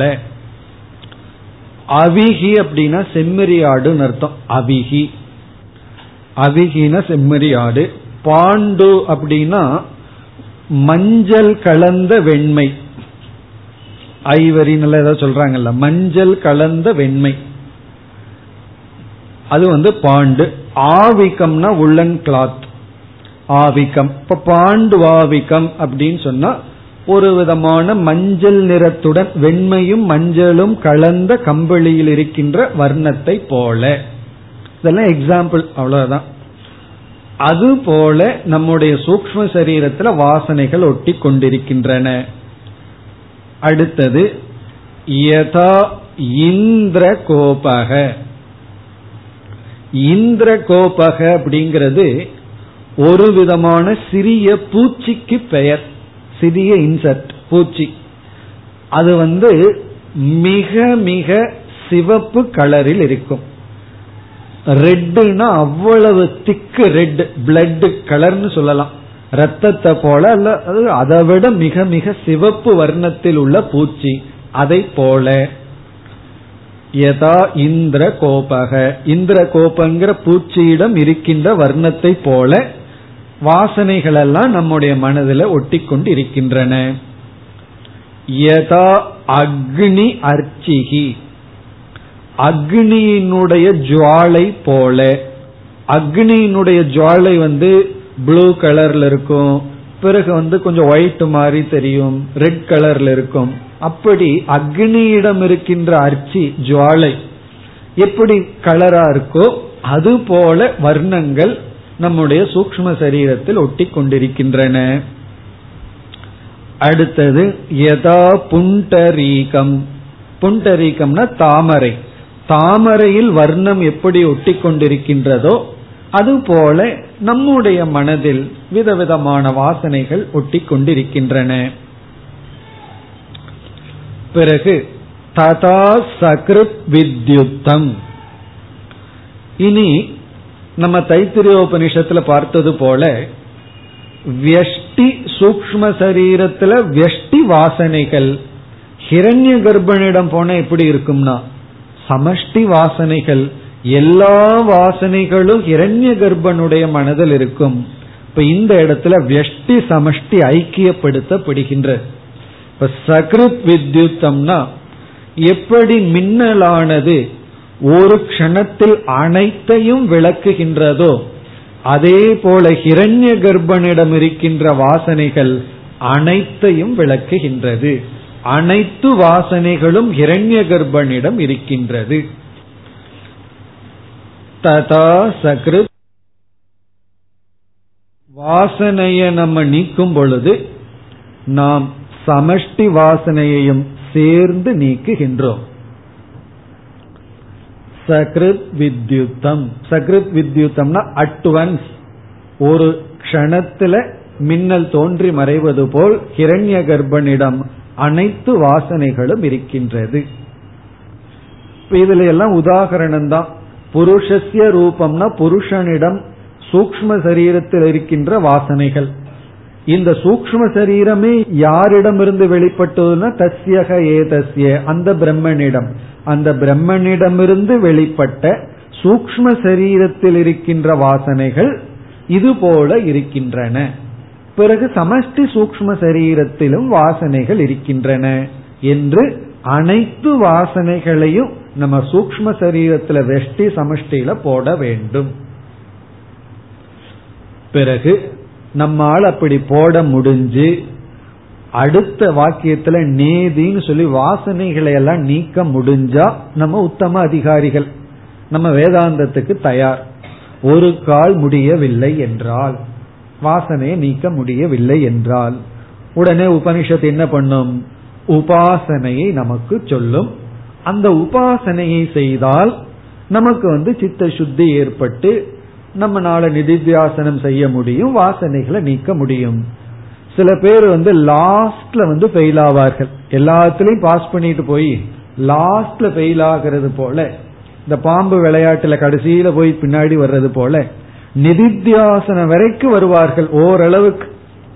அவிகி அப்படின்னா செம்மறி ஆடுன்னு அர்த்தம். அவிகி, அவிகினா செம்மறி ஆடு. பாண்டு அப்படின்னா மஞ்சள் கலந்த வெண்மை, ஐவரி ஏதாவது சொல்றாங்கல்ல, மஞ்சள் கலந்த வெண்மை, அது வந்து பாண்டு. ஆவிகம்னா உலன் கிளாத், ஆவிகம். இப்ப பாண்டுவாவிகம் அப்படின்னு சொன்னா ஒரு விதமான மஞ்சள் நிறத்துடன், வெண்மையும் மஞ்சளும் கலந்த கம்பளியில் இருக்கின்ற வர்ணத்தை போல. இதெல்லாம் எக்ஸாம்பிள், அவ்வளவுதான். அது போல நம்முடைய சூக்ஷ்ம சரீரத்துல வாசனைகள் ஒட்டி கொண்டிருக்கின்றன. அடுத்தது, யதா இந்திர கோபக. இந்திர கோபக அப்படிங்கிறது ஒரு விதமான சிறிய பூச்சிக்கு பெயர், சிறிய இன்செக்ட், பூச்சி. அது வந்து மிக மிக சிவப்பு கலரில் இருக்கும். ரெட்டுனா அவ்வளவு திக்கு ரெட், பிளட் கலர்னு சொல்லலாம், ரத்தத்தை போல. அல்லது அதை விட மிக மிக சிவப்பு வர்ணத்தில் உள்ள பூச்சி, அதை போல. யதா இந்திர கோபக, இந்திர கோபங்கிற பூச்சியிடம் இருக்கின்ற வர்ணத்தை போல வாசனைகள் எல்லாம் நம்முடைய மனதில் ஒட்டி கொண்டு இருக்கின்றன. யதா அக்னி அர்ச்சிகி, அக்னியினுடைய ஜுவாலை போல. அக்னியினுடைய ஜுவாலை வந்து ப்ளூ கலர்ல இருக்கும், பிறகு வந்து கொஞ்சம் ஒயிட் மாதிரி தெரியும், ரெட் கலர்ல இருக்கும். அப்படி அக்னியிடம் இருக்கின்ற அர்ச்சி ஜுவாலை எப்படி கலரா இருக்கோ, அது போல வர்ணங்கள் நம்முடைய சூக்ஷ்ம சரீரத்தில் ஒட்டி கொண்டிருக்கின்றன. அடுத்தது, யதா புண்டரீகம். புண்டரீகம்னா தாமரை. தாமரையில் வர்ணம் எப்படி ஒட்டி கொண்டிருக்கின்றதோ அதுபோல நம்முடைய மனதில் விதவிதமான வாசனைகள் ஒட்டி கொண்டிருக்கின்றன. பிறகு ததா சகிருத் வித்யுத்தம். இனி நம்ம தைத்திரியோபனிஷத்துல பார்த்தது போல வியஷ்டி சூக்ம சரீரத்துல வியஷ்டி வாசனைகள், ஹிரண்ய கர்ப்பனிடம் போனா எப்படி இருக்கும்னா சமஷ்டி வாசனைகள், எல்லா வாசனைகளும் ஹிரண்ய கர்ப்பனுடைய மனதில் இருக்கும். இப்ப இந்த இடத்துல வியஷ்டி சமஷ்டி ஐக்கியப்படுத்தப்படுகின்ற இப்ப சகிருத் வித்யுத்தம்னா எப்படி மின்னலானது ஒரு க்ஷணத்தில் அனைத்தையும் விளக்குகின்றதோ அதே போல ஹிரண்ய கர்ப்பனிடம் இருக்கின்ற வாசனைகள் அனைத்தையும் விளக்குகின்றது. அனைத்து வாசனைகளும் ஹிரண்ய கர்ப்பனிடம் இருக்கின்றது. ததா சகிருத் வாசனையை நம்ம நீக்கும் பொழுது நாம் சமஷ்டி வாசனையையும் சேர்ந்து நீக்குகின்றோம். சகிருத் வித்யுத்தம், சகிருத் வித்யுத்தம்னா அட்வன்ஸ் ஒரு க்ஷணத்துல மின்னல் தோன்றி மறைவது போல் ஹிரண்ய கர்ப்பனிடம் அனைத்து வாசனைகளும் இருக்கின்றது. இதுல எல்லாம் உதாகரணம் தான். புருஷஸ்ய ரூபம்னா புருஷனிடம் சூக்ம சரீரத்தில் இருக்கின்ற வாசனைகள். இந்த சூக்ம சரீரமே யாரிடமிருந்து வெளிப்பட்டதுன்னா தஸ்யக ஏதஸ்ய அந்த பிரம்மனிடம், அந்த பிரம்மனிடமிருந்து வெளிப்பட்ட சூக்ம சரீரத்தில் இருக்கின்ற வாசனைகள் இதுபோல இருக்கின்றன. பிறகு சமஷ்டி சூக்ம சரீரத்திலும் வாசனைகள் இருக்கின்றன என்று அனைத்து வாசனைகளையும் நம்ம சூக்ம சரீரத்துல வெஷ்டி சமஷ்டியில போட வேண்டும். பிறகு நம்மால் அப்படி போட முடிஞ்சு அடுத்த வாக்கியத்துல நேதின்னு சொல்லி வாசனைகளை எல்லாம் நீக்க முடிஞ்சா நம்ம உத்தம அதிகாரிகள், நம்ம வேதாந்தத்துக்கு தயார். ஒரு கால் முடியவில்லை என்றால், வாசனையை நீக்க முடியவில்லை என்றால் உடனே உபனிஷத்து என்ன பண்ணும்? உபாசனையை நமக்கு சொல்லும். அந்த உபாசனையை செய்தால் நமக்கு வந்து சித்த சுத்தி ஏற்பட்டு நம்மளால நிதித்தியாசனம் செய்ய முடியும், வாசனைகளை நீக்க முடியும். சில பேர் வந்து லாஸ்ட்ல வந்து ஃபெயில் ஆவார்கள், எல்லாத்துலயும் பாஸ் பண்ணிட்டு போய் லாஸ்ட்ல ஃபெயில் ஆகிறது போல, இந்த பாம்பு விளையாட்டுல கடைசியில போய் பின்னாடி வர்றது போல நிதித்தியாசனம் வரைக்கும் வருவார்கள் ஓரளவுக்கு,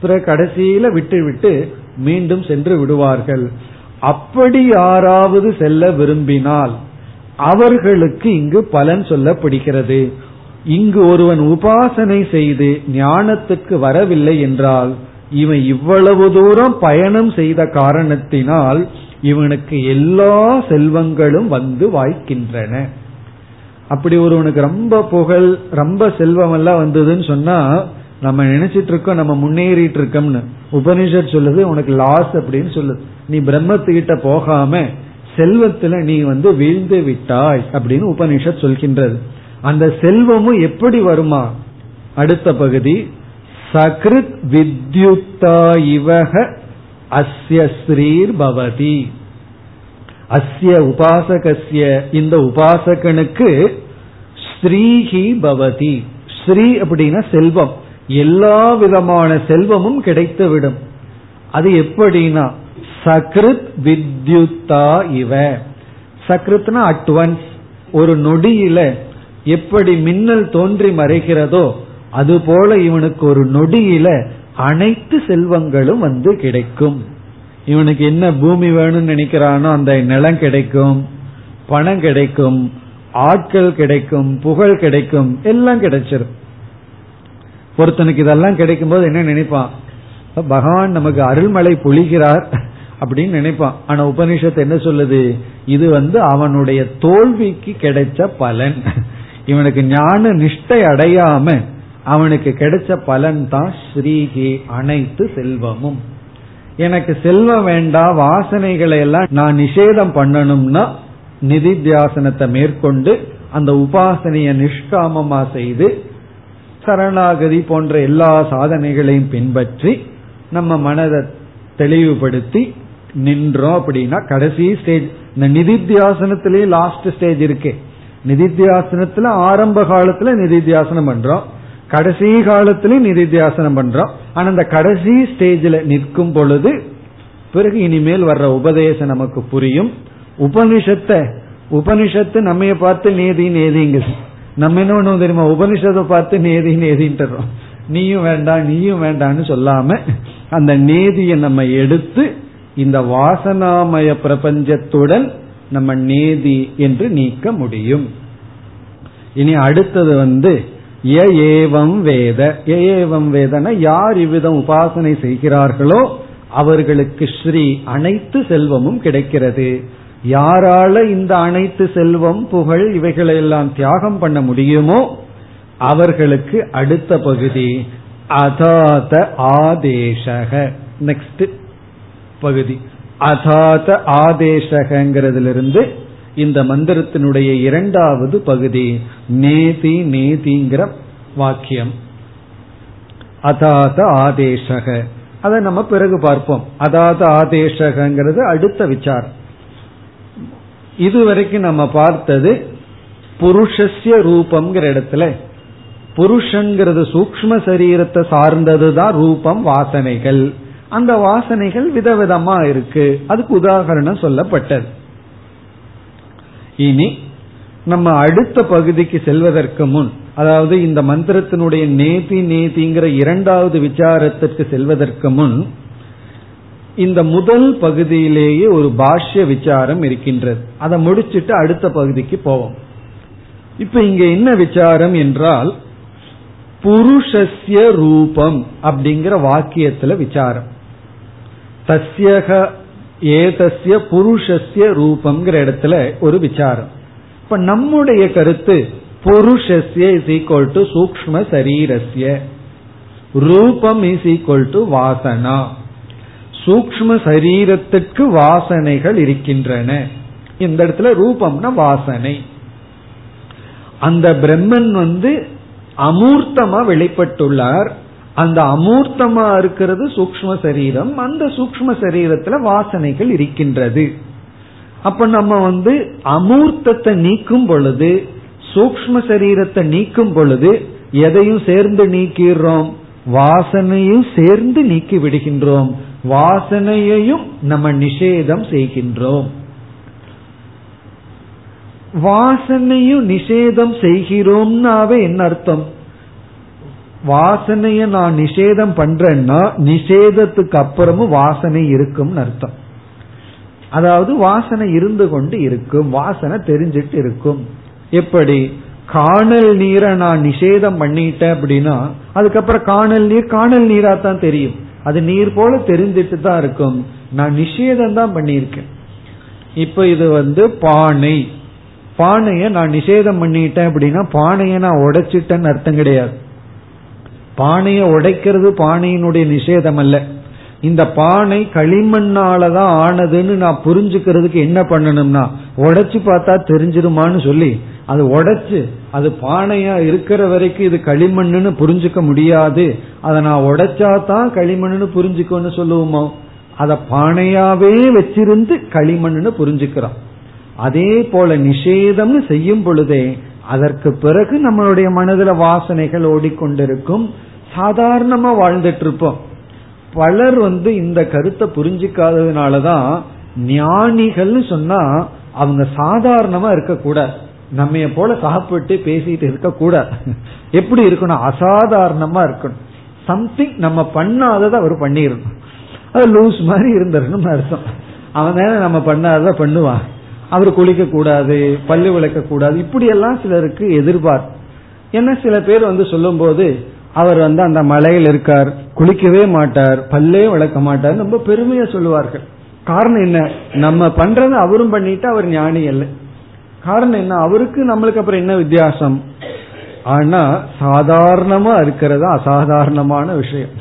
பிறகு கடைசியில விட்டு விட்டு மீண்டும் சென்று விடுவார்கள். அப்படி யாராவது செல்ல விரும்பினால் அவர்களுக்கு இங்கு பலன் சொல்லப்படுகிறது. இங்கு ஒருவன் உபாசனை செய்து ஞானத்துக்கு வரவில்லை என்றால் இவன் இவ்வளவு தூரம் பயணம் செய்த காரணத்தினால் இவனுக்கு எல்லா செல்வங்களும் வந்து வாய்க்கின்றன. அப்படி ஒருவனுக்கு ரொம்ப புகழ் ரொம்ப செல்வம் எல்லாம் வந்ததுன்னு சொன்னா நம்ம நினைச்சிட்டு இருக்கோம் நம்ம முன்னேறிட்டு இருக்கோம்னு. உபனிஷத் சொல்லுது உனக்கு லாஸ் அப்படின்னு சொல்லுது. நீ பிரம்மத்துக்கிட்ட போகாம செல்வத்துல நீ வந்து வீழ்ந்து விட்டாய் அப்படின்னு உபனிஷத் சொல்கின்றது. அந்த செல்வமும் எப்படி வருமா? அடுத்த பகுதி சகிருத் வித்யுக்தா இவக அஸ்ய ஸ்ரீர் பவதி. அஸ்ய உபாசகஸ்ய இந்த உபாசகனுக்கு ஸ்ரீஹி பவதி. ஸ்ரீ அப்படின்னா செல்வம், எல்லா விதமான செல்வமும் கிடைத்துவிடும். அது எப்படின்னா சகிருத் வித்யுக்தா இவ. சகிருத்னா அட்வான்ஸ், ஒரு நொடியில எப்படி மின்னல் தோன்றி மறைகிறதோ அதுபோல இவனுக்கு ஒரு நொடியில அனைத்து செல்வங்களும் வந்து கிடைக்கும். இவனுக்கு என்ன பூமி வேணும்னு நினைக்கிறானோ அந்த நிலம் கிடைக்கும், பணம் கிடைக்கும், ஆட்கள் கிடைக்கும், புகழ் கிடைக்கும், எல்லாம் கிடைச்சிடும். ஒருத்தனுக்கு இதெல்லாம் கிடைக்கும் போது என்ன நினைப்பான்? பகவான் நமக்கு அருள்மலை பொழிகிறார் அப்படின்னு நினைப்பான். ஆனா உபனிஷத்து என்ன சொல்லுது? இது வந்து அவனுடைய தோல்விக்கு கிடைச்ச பலன். இவனுக்கு ஞான நிஷ்டை அடையாம அவனுக்கு கிடைச்ச பலன் தான் ஸ்ரீகி அனைத்து செல்வமும். எனக்கு செல்வம் வேண்டாம், வாசனைகளை எல்லாம் நான் நிஷேதம் பண்ணணும்னா நிதித்தியாசனத்தை மேற்கொண்டு அந்த உபாசனைய நிஷ்காமமா செய்து சரணாகதி போன்ற எல்லா சாதனைகளையும் பின்பற்றி நம்ம மனதை தெளிவுபடுத்தி நின்றோம் அப்படின்னா கடைசி ஸ்டேஜ் இந்த நிதித்தியாசனத்திலேயே லாஸ்ட் ஸ்டேஜ் இருக்கே நிதித்தியாசனத்துல ஆரம்ப காலத்துல நிதித்தியாசனம் பண்றோம், கடைசி காலத்திலயும் நிதித்தியாசனம் பண்றோம். ஆனா அந்த கடைசி ஸ்டேஜில் நிற்கும் பொழுது பிறகு இனிமேல் வர்ற உபதேசம் நமக்கு புரியும். உபனிஷத்தை உபனிஷத்து நம்ம பார்த்து நேதி நேதிங்குது. நம்ம என்ன பண்ணுவோம் தெரியுமா, உபனிஷத்தை பார்த்து நேதி நேதின்றோம். நீயும் வேண்டாம் நீயும் வேண்டான்னு சொல்லாம அந்த நேதியை நம்ம எடுத்து இந்த வாசனாமய பிரபஞ்சத்துடன் நம்ம நேதி என்று நீக்க முடியும். இனி அடுத்தது வந்து ய ஏவம் வேத, ய ஏவம் வேதன யார் இவ்விதம் உபாசனை செய்கிறார்களோ அவர்களுக்கு ஸ்ரீ அனைத்து செல்வமும் கிடைக்கிறது. யாரால இந்த அனைத்து செல்வம் புகழ் இவைகளையெல்லாம் தியாகம் பண்ண முடியுமோ அவர்களுக்கு அடுத்த பகுதி அதாத ஆதேசக. நெக்ஸ்ட் பகுதி அதாத ஆதேசகங்கிறதிலிருந்து இந்த மந்திரத்தினுடைய இரண்டாவது பகுதி நேதி நேதிங்கிற வாக்கியம். அதாத ஆதேசக அதை நம்ம பிறகு பார்ப்போம். அதாத ஆதேசகங்கிறது அடுத்த விசாரம். இதுவரைக்கும் நம்ம பார்த்தது புருஷஸ்ய ரூபம்ங்கிற இடத்துல புருஷன்கிறது சூக்ம சரீரத்தை சார்ந்ததுதான் ரூபம் வாசனைகள். அந்த வாசனைகள் விதவிதமா இருக்கு, அதுக்கு உதாரணம் சொல்லப்பட்டது. இனி நம்ம அடுத்த பகுதிக்கு செல்வதற்கு முன், அதாவது இந்த மந்திரத்தினுடைய நேதி நேதிங்கிற இரண்டாவது விசாரத்திற்கு செல்வதற்கு முன், இந்த முதல் பகுதியிலேயே ஒரு பாஷ்ய விசாரம் இருக்கின்றது. அதை முடிச்சுட்டு அடுத்த பகுதிக்கு போவோம். இப்ப இங்க என்ன விசாரம் என்றால் புருஷஸ்ய ரூபம் அப்படிங்கிற வாக்கியத்துல விசாரம். தஸ்யக ஏதஸ்ய புருஷஸ்ய ரூபம்ங்கிற இடத்துல ஒரு விசாரம். இப்ப நம்முடைய கருத்து புருஷஸ்ய இஸ் ஈக்வல் டு சூக்ஷ்ம சரீரஸ்ய, ரூபம் இஸ் ஈக்வல் டு வாசனா. சூக்ஷ்ம சரீரத்துக்கு வாசனைகள் இருக்கின்றன. இந்த இடத்துல ரூபம்னா வாசனை. அந்த பிரம்மன் வந்து அமூர்த்தமா வெளிப்பட்டுள்ளார். அந்த அமூர்த்தமா இருக்கிறது சூக்ஷ்ம சரீரம். அந்த சூக்ஷ்ம சரீரத்துல வாசனைகள் இருக்கின்றது. அப்ப நம்ம வந்து அமூர்த்தத்தை நீக்கும் பொழுது, சூக்ஷ்ம சரீரத்தை நீக்கும் பொழுது எதையும் சேர்ந்து நீக்கிறோம், வாசனையும் சேர்ந்து நீக்கி விடுகின்றோம். வாசனையையும் நம்ம நிஷேதம் செய்கின்றோம். வாசனையும் நிஷேதம் செய்கிறோம்னாவே என்ன அர்த்தம்? வாசனைய நான் நிஷேதம் பண்றேன்னா நிஷேதத்துக்கு அப்புறமும் வாசனை இருக்கும் அர்த்தம். அதாவது வாசனை இருந்து கொண்டு இருக்கும், வாசனை தெரிஞ்சிட்டு இருக்கும். எப்படி காணல் நீரை நான் நிஷேதம் பண்ணிட்டேன் அப்படின்னா அதுக்கப்புறம் காணல் நீர் காணல் நீரா தான் தெரியும். அது நீர் போல தெரிஞ்சிட்டு தான் இருக்கும். நான் நிஷேதம் தான் பண்ணியிருக்கேன். இப்ப இது வந்து பானை, பானைய நான் நிஷேதம் பண்ணிட்டேன் அப்படின்னா பானைய நான் உடைச்சிட்டேன்னு அர்த்தம் கிடையாது. பானைய உடைக்கிறது பானையினுடைய நிஷேதம் அல்ல. இந்த பானை களிமண்ணாலதான் ஆனதுன்னு நான் புரிஞ்சுக்கிறதுக்கு என்ன பண்ணணும்னா உடைச்சு பார்த்தா தெரிஞ்சிருமான்னு சொல்லி அது உடைச்சு அது பானையா இருக்கிற வரைக்கும் இது களிமண்ணுன்னு புரிஞ்சுக்க முடியாது. அதை நான் உடைச்சாதான் களிமண்ணுன்னு புரிஞ்சுக்கணும்னு சொல்லுவோமோ, அத பானையாவே வச்சிருந்து களிமண்ணுன்னு புரிஞ்சுக்கிறோம். அதே போல நிஷேதம்னு செய்யும் பொழுதே அதற்கு பிறகு நம்மளுடைய மனதில் வாசனைகள் ஓடிக்கொண்டிருக்கும். சாதாரணமா வாழ்ந்துட்டு இருப்போம். பலர் வந்து இந்த கருத்தை புரிஞ்சிக்காததுனாலதான் ஞானிகள் சொன்னா அவங்க சாதாரணமா இருக்கக்கூடாது, நம்ம போல சாப்பிட்டு பேசிட்டு இருக்கக்கூடாது. எப்படி இருக்கணும்? அசாதாரணமா இருக்கணும். சம்திங் நம்ம பண்ணாததை அவர் பண்ணிருக்கணும். அது லூஸ் மாதிரி இருந்திருக்கணும்னு அர்த்தம். அவன் நம்ம பண்ணாததை பண்ணுவான். அவர் குளிக்க கூடாது, பல்லு விளக்க கூடாது, இப்படி எல்லாம் சிலருக்கு எதிர்பார்ப்பு. ஏன்னா சில பேர் வந்து சொல்லும் போது அவர் வந்து அந்த மலையில் இருக்கார், குளிக்கவே மாட்டார், பல்லே விளக்க மாட்டார், ரொம்ப பெருமையா சொல்லுவார்கள். காரணம் என்ன? நம்ம பண்றது அவரும் பண்ணிட்டு அவர் ஞானி இல்லை. காரணம் என்ன? அவருக்கு நம்மளுக்கு அப்புறம் என்ன வித்தியாசம்? ஆனா சாதாரணமா இருக்கிறது அசாதாரணமான விஷயம்.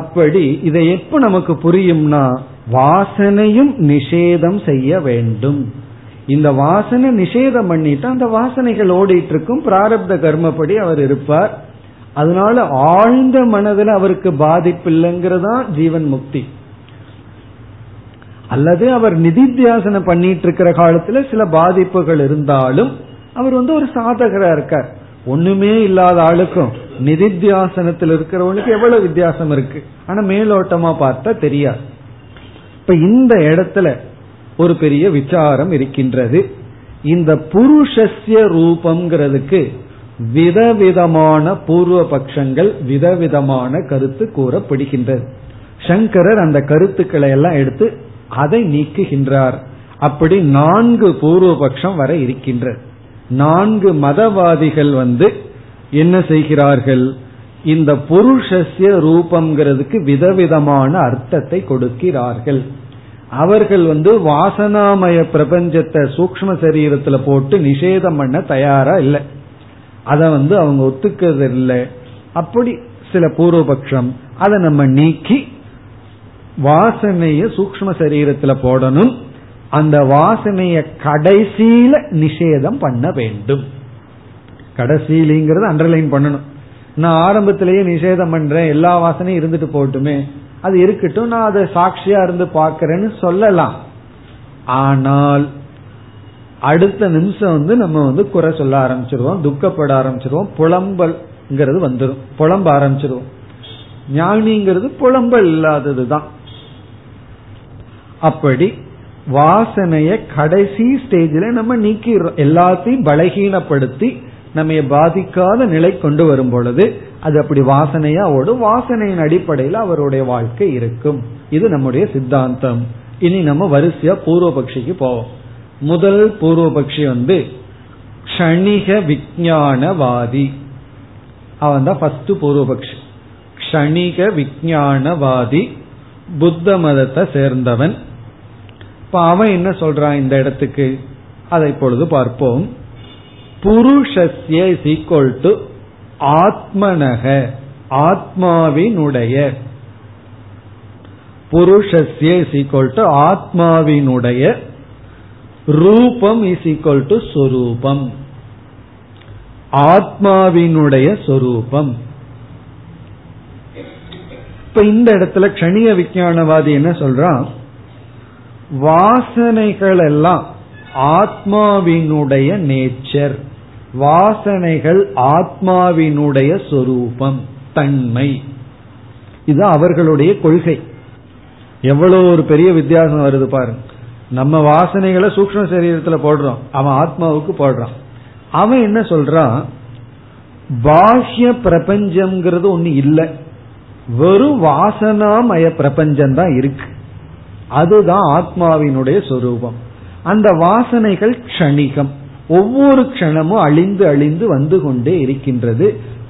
அப்படி இதை எப்ப நமக்கு புரியும்னா வாசனையும் நிஷேதம் செய்ய வேண்டும். இந்த வாசனை நிஷேதம் பண்ணிட்டு அந்த வாசனைகள் ஓடிட்டு இருக்கும். பிராரப்த கர்மப்படி அவர் இருப்பார். அதனால ஆழ்ந்த மனதில் அவருக்கு பாதிப்பு இல்லைங்கிறதா ஜீவன் முக்தி. அல்லது அவர் நிதித்தியாசனம் பண்ணிட்டு இருக்கிற காலத்துல சில பாதிப்புகள் இருந்தாலும் அவர் வந்து ஒரு சாதகரா இருக்கார். ஒண்ணுமே இல்லாத ஆளுக்கும் நிதித்தியாசனத்தில் இருக்கிறவனுக்கு எவ்வளவு வித்தியாசம் இருக்கு, ஆனா மேலோட்டமா பார்த்தா தெரியாது. இப்ப இந்த இடத்துல ஒரு பெரிய விசாரம் இருக்கின்றது. இந்த புருஷஸ்ய ரூபம்ங்கிறதுக்கு விதவிதமான பூர்வ பட்சங்கள், விதவிதமான கருத்து கூறப்படுகின்றது. சங்கரர் அந்த கருத்துக்களை எல்லாம் எடுத்து அதை நீக்குகின்றார். அப்படி நான்கு பூர்வ பட்சம் வர இருக்கின்றது. நான்கு மதவாதிகள் வந்து என்ன செய்கிறார்கள், இந்த புருஷஸ்ய ரூபம்ங்கிறதுக்கு விதவிதமான அர்த்தத்தை கொடுக்கிறார்கள். அவர்கள் வந்து வாசனாமய பிரபஞ்சத்தை சூக்ஷ்ம சரீரத்துல போட்டு நிஷேதம் பண்ண தயாரா இல்லை, அதை வந்து அவங்க ஒத்துக்கிறது இல்லை. அப்படி சில பூர்வபக்ஷம் அதை நம்ம நீக்கி வாசனைய சூக்ஷ்ம சரீரத்துல போடணும், அந்த வாசனைய கடைசியில நிஷேதம் பண்ண வேண்டும். கடைசியிலங்கிறது அண்டர்லைன் பண்ணணும். நான் ஆரம்பத்திலேயே நிஷேதம் பண்றேன், எல்லா வாசனையும் இருந்துட்டு போட்டுமே, அது இருக்கட்டும், நான் அதை சாட்சியா இருந்து பாக்கிறேன்னு சொல்லலாம். ஆனால் அடுத்த நிமிஷம் வந்து நம்ம வந்து குறை சொல்ல ஆரம்பிச்சிருவோம், துக்கப்பட ஆரம்பிச்சிருவோம், புலம்பல்ங்கிறது வந்துடும், புலம்ப ஆரம்பிச்சிருவோம். ஞானிங்கிறது புலம்பல் இல்லாததுதான். அப்படி வாசனைய கடைசி ஸ்டேஜில நம்ம நீக்கி எல்லாத்தையும் பலகீனப்படுத்தி நம்ம பாதிக்காத நிலை கொண்டு வரும் பொழுது அது அப்படி வாசனையா ஓடும். வாசனையின் அடிப்படையில் அவருடைய வாழ்க்கை இருக்கும். இது நம்முடைய சித்தாந்தம். இனி நம்ம வரிசையா பூர்வபக்ஷிக்கு போவோம். முதல் பூர்வபக்ஷி வந்து க்ஷணிக விஞ்ஞானவாதி. அவன் தான் ஃபர்ஸ்ட் பூர்வபக்ஷி. க்ஷணிக விஞ்ஞானவாதி, புத்த மதத்தை சேர்ந்தவன். இப்ப அவன் என்ன சொல்றான் இந்த இடத்துக்கு, அதை இப்பொழுது பார்ப்போம். புருஷஸ்ய இஸ் ஈக்வல் டு ஆத்மனக, ஆத்மாவினுடைய. புருஷஸ்ய இஸ் ஈக்வல் டு ஆத்மாவினுடைய, ரூபம் இஸ் ஈக்வல் டு சொரூபம், ஆத்மாவினுடைய சொரூபம். இப்ப இந்த இடத்துல க்ஷணிக விஞ்ஞானவாதி என்ன சொல்றான், வாசனைகள் எல்லாம் ஆத்மாவினுடைய நேச்சர், வாசனைகள் ஆத்மாவினுடைய சொரூபம், தன்மை. இது அவர்களுடைய கொள்கை. எவ்வளவு ஒரு பெரிய வித்தியாசம் வருது பாருங்க. நம்ம வாசனைகளை சூக்ஷ்ம சரீரத்துல போடுறோம், அவன் ஆத்மாவுக்கு போடுறான். அவன் என்ன சொல்றான், பாஹ்ய பிரபஞ்சம்ங்கிறது ஒண்ணு இல்லை, வெறும் வாசனாமய பிரபஞ்சம் தான் இருக்கு, அதுதான் ஆத்மாவினுடைய சொரூபம். அந்த வாசனைகள் க்ஷணிகம், ஒவ்வொரு க்ஷணமும் அழிந்து அழிந்து வந்து கொண்டே இருக்கின்றது.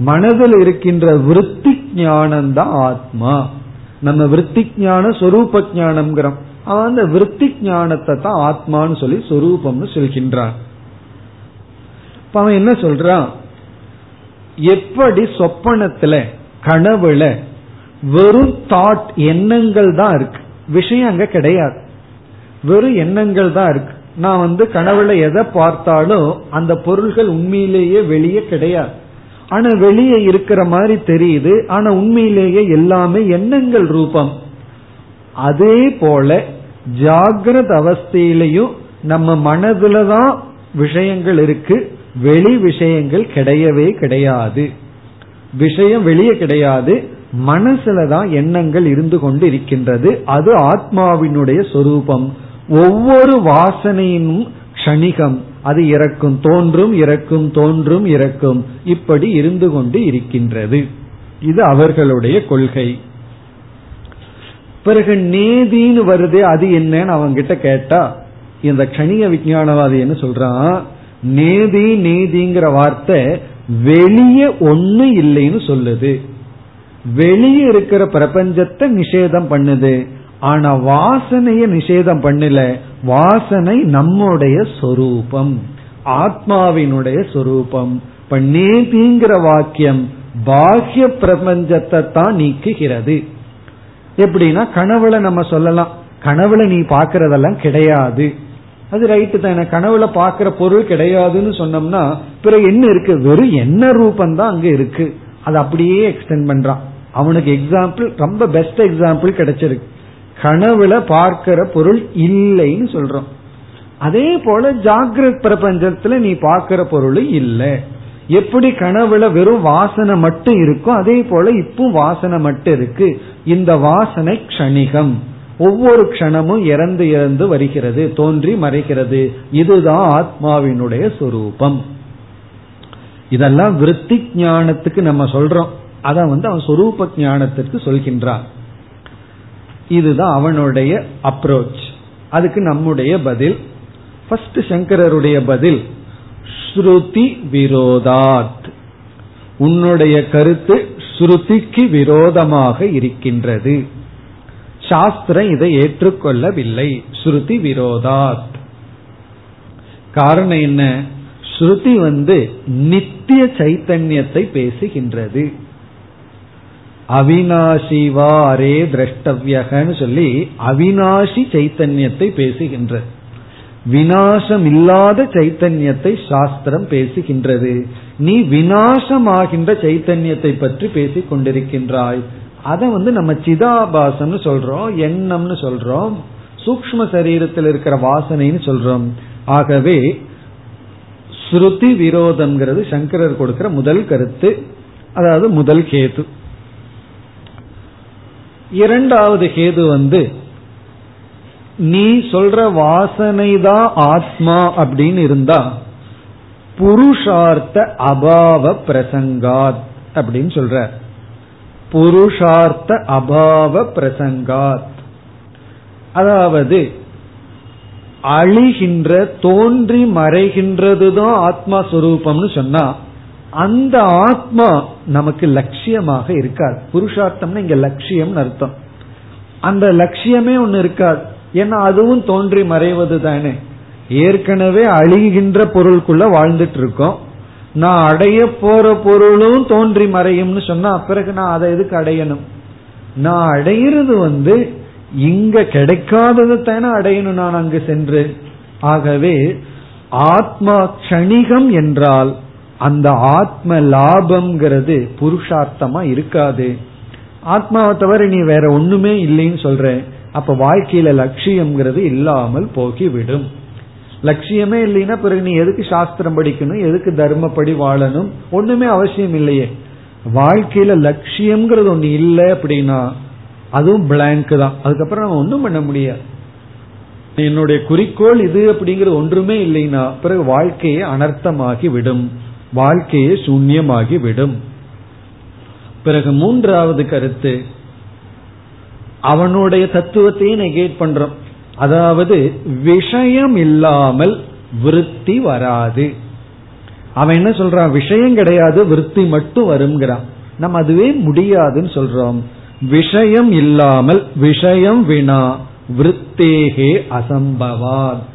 மனதில் இருக்கின்ற விருத்தி ஞானம் தான் ஆத்மா. நம்ம விருத்தி ஞான சொரூப ஞானம்ங்கிறோம், அந்த விருத்தி ஞானத்தை தான் ஆத்மான்னு சொல்லி சொரூபம்னு சொல்கின்றான். இப்ப அவன் என்ன சொல்றான், எப்படி சொப்பனத்துல கனவுல வெறும் தாட், எண்ணங்கள் தான் இருக்கு, விஷயம் அங்க கிடையாது, வெறும் எண்ணங்கள் தான் இருக்கு. நான் வந்து கனவுல எதை பார்த்தாலும் அந்த பொருள்கள் உண்மையிலேயே வெளியே கிடையாது, ஆனா வெளியே இருக்கிற மாதிரி தெரியுது, ஆனா உண்மையிலேயே எல்லாமே எண்ணங்கள் ரூபம். அதே போல ஜாகிரத அவஸ்தையிலையும் நம்ம மனதுலதான் விஷயங்கள் இருக்கு, வெளி விஷயங்கள் கிடையவே கிடையாது, விஷயம் வெளியே கிடையாது, மனசுலதான் எண்ணங்கள் இருந்து கொண்டு இருக்கின்றது. அது ஆத்மாவினுடைய சொரூபம். ஒவ்வொரு வாசனையினும் க்ஷணிகம், அது இறக்கும் தோன்றும், இறக்கும் தோன்றும், இறக்கும், இப்படி இருந்து கொண்டு இருக்கின்றது. இது அவர்களுடைய கொள்கை. பிறகு நேதின்னு வருதே, அது என்னன்னு அவங்கிட்ட கேட்டா இந்த க்ஷணிக விஞ்ஞானவாதி என்ன சொல்றான், நேதி நேதிங்கிற வார்த்தை வெளியே ஒண்ணு இல்லைன்னு சொல்லுது, வெளியே இருக்கிற பிரபஞ்சத்தை நிஷேதம் பண்ணுது, ஆனா வாசனைய நிஷேதம் பண்ணல, வாசனை நம்முடைய சொரூபம், ஆத்மாவினுடைய சொரூபம். இப்ப நேதிங்கிற வாக்கியம் பாஹ்ய பிரபஞ்சத்தை தான் நீக்குகிறது. எப்படின்னா கனவுல நம்ம சொல்லலாம், கனவுல நீ பாக்கிறதெல்லாம் கிடையாது, அது ரைட்டு தான், கனவுல பாக்கிற பொருள் கிடையாதுன்னு சொன்னோம்னா பிறகு என்ன இருக்கு, வெறும் என்ன ரூபந்தான் அங்க இருக்கு, அது அப்படியே எக்ஸ்டெண்ட் பண்றான். அவனுக்கு எக்ஸாம்பிள், ரொம்ப பெஸ்ட் எக்ஸாம்பிள் கிடைச்சிருக்கு. கனவுல பார்க்கிற பொருள் இல்லைன்னு சொல்றோம், அதே போல ஜாகிரத் பிரபஞ்சத்துல நீ பாக்கிற பொருள் இல்லை. எப்படி கனவுல வெறும் வாசனை மட்டும் இருக்கும், அதே போல இப்போ வாசனை மட்டும் இருக்கு. இந்த வாசனை க்ஷணிகம், ஒவ்வொரு க்ஷணமும் இறந்து இறந்து வருகிறது, தோன்றி மறைகிறது. இதுதான் ஆத்மாவினுடைய சொரூபம். இதெல்லாம் விருத்தி ஞானத்துக்கு நம்ம சொல்றோம், அத வந்து அவன் சொரூப ஞானத்திற்கு சொல்கின்றான். இதுதான் அவனுடைய அப்ரோச். அதுக்கு நம்முடைய பதில், ஃபர்ஸ்ட் சங்கரருடைய பதில், ஸ்ருதி விரோதாத், உன்னுடைய கருத்து ஸ்ருதிக்கு விரோதமாக இருக்கின்றது, சாஸ்திரம் இதை ஏற்றுக்கொள்ளவில்லை. ஸ்ருதி விரோதாத், காரணம் என்ன? ஸ்ருதி வந்து நித்திய சைத்தன்யத்தை பேசுகின்றது. அவினாசிவாரே திரஷ்டவ்யகன்னு சொல்லி அவினாசி சைத்தன்யத்தை பேசுகின்றது, விநாசம் இல்லாத சைத்தன்யத்தை சாஸ்திரம் பேசுகின்றது. நீ விநாசமாகின்ற சைத்தன்யத்தை பற்றி பேசிக் கொண்டிருக்கின்றாய். அத வந்து நம்ம சிதாபாசம்னு சொல்றோம், எண்ணம்னு சொல்றோம், சூக்ஷ்ம சரீரத்தில் இருக்கிற வாசனைன்னு சொல்றோம். ஆகவே ஸ்ருதி விரோதம்ங்கிறது சங்கரர் கொடுக்கிற முதல் கருத்து, அதாவது முதல் கேது. இரண்டாவது கேது வந்து நீ சொல்ற வாசனைதான் ஆத்மா அப்படின்னு இருந்தா புருஷார்த்த அபாவ பிரசங்காத் அப்படின்னு சொல்ற. புருஷார்த்த அபாவ பிரசங்காத், அதாவது அழிகின்ற தோன்றி மறைகின்றதுதான் ஆத்மா சொரூபம்னு சொன்னா அந்த ஆத்மா நமக்கு லட்சியமாக இருக்காது. புருஷார்த்தம்னா இங்க லட்சியம் அர்த்தம், அந்த லட்சியமே ஒன்னு இருக்காது. ஏன்னா அதுவும் தோன்றி மறைவது தானே. ஏற்கனவே அழிகின்ற பொருளுக்குள்ள வாழ்ந்துட்டு இருக்கோம். நான் அடைய போற பொருளும் தோன்றி மறையும்னு சொன்னா பிறகு நான் அதை எதுக்கு அடையணும்? நான் அடையிறது வந்து இங்க கிடைக்காதது தானே அடையணும் நான் அங்கு சென்று. ஆகவே ஆத்மா க்ஷணிகம் என்றால் அந்த ஆத்ம லாபம்ங்கிறது புருஷார்த்தமா இருக்காது. ஆத்மாவை தவிர நீ வேற ஒண்ணுமே இல்லைன்னு சொல்றேன், அப்ப வாழ்க்கையில லட்சியம்ங்கிறது இல்லாமல் போகிவிடும். லட்சியமே இல்லைன்னா பிறகு நீ எதுக்கு சாஸ்திரம் படிக்கணும், எதுக்கு தர்மப்படி வாழணும், ஒண்ணுமே அவசியம் இல்லையே. வாழ்க்கையில லட்சியம்ங்கிறது ஒண்ணு இல்லை அப்படின்னா அதுவும் பிளாங்க் தான், அதுக்கப்புறம் நம்ம ஒன்றும் பண்ண முடியாது. என்னுடைய குறிக்கோள் இது அப்படிங்கிறது ஒன்றுமே இல்லைன்னா பிறகு வாழ்க்கையை அனர்த்தமாகி விடும், வாழ்க்கையை சூன்யமாகி விடும். பிறகு மூன்றாவது கருத்து, அவனுடைய தத்துவத்தையே நெகேட் பண்றோம், அதாவது விஷயம் இல்லாமல் விருத்தி வராது. அவன் என்ன சொல்றான்? விஷயம் கிடையாது, விருத்தி மட்டும் வருங்கிறான். நம்ம அதுவே முடியாதுன்னு சொல்றோம். விஷயம் இல்லாமல், விஷயம் வினா விருத்தேகே அசம்பவாத்,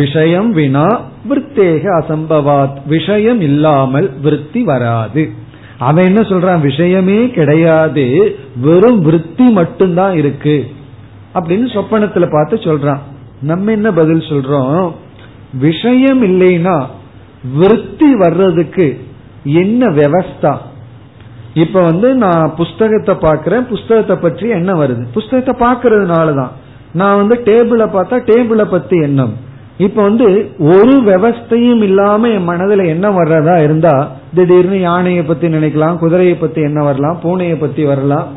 விஷயம் வினா விருத்தேக அசம்பவாத், விஷயம் இல்லாமல் விருத்தி வராது. அவன் என்ன சொல்றான்? விஷயமே கிடையாது, வெறும் விருத்தி மட்டும்தான் இருக்கு அப்படின்னு சொப்பனத்துல பார்த்து சொல்றான். நம்ம என்ன பதில் சொல்றோம்? விஷயம் இல்லைன்னா விருத்தி வர்றதுக்கு என்ன விவஸ்தா? இப்ப வந்து நான் புஸ்தகத்தை பாக்கிறேன், புஸ்தகத்தை பற்றி என்ன வருது? புஸ்தகத்தை பாக்கிறதுனாலதான் நான் வந்து டேபிளை பார்த்தா டேபிளை பத்தி எண்ணம். இப்ப வந்து ஒரு விவஸ்தையும் இல்லாம என் மனதுல என்ன வர்றதா இருந்தா திடீர்னு யானையை பத்தி நினைக்கலாம், குதிரையை பத்தி என்ன வரலாம், பூனையை பத்தி வரலாம்,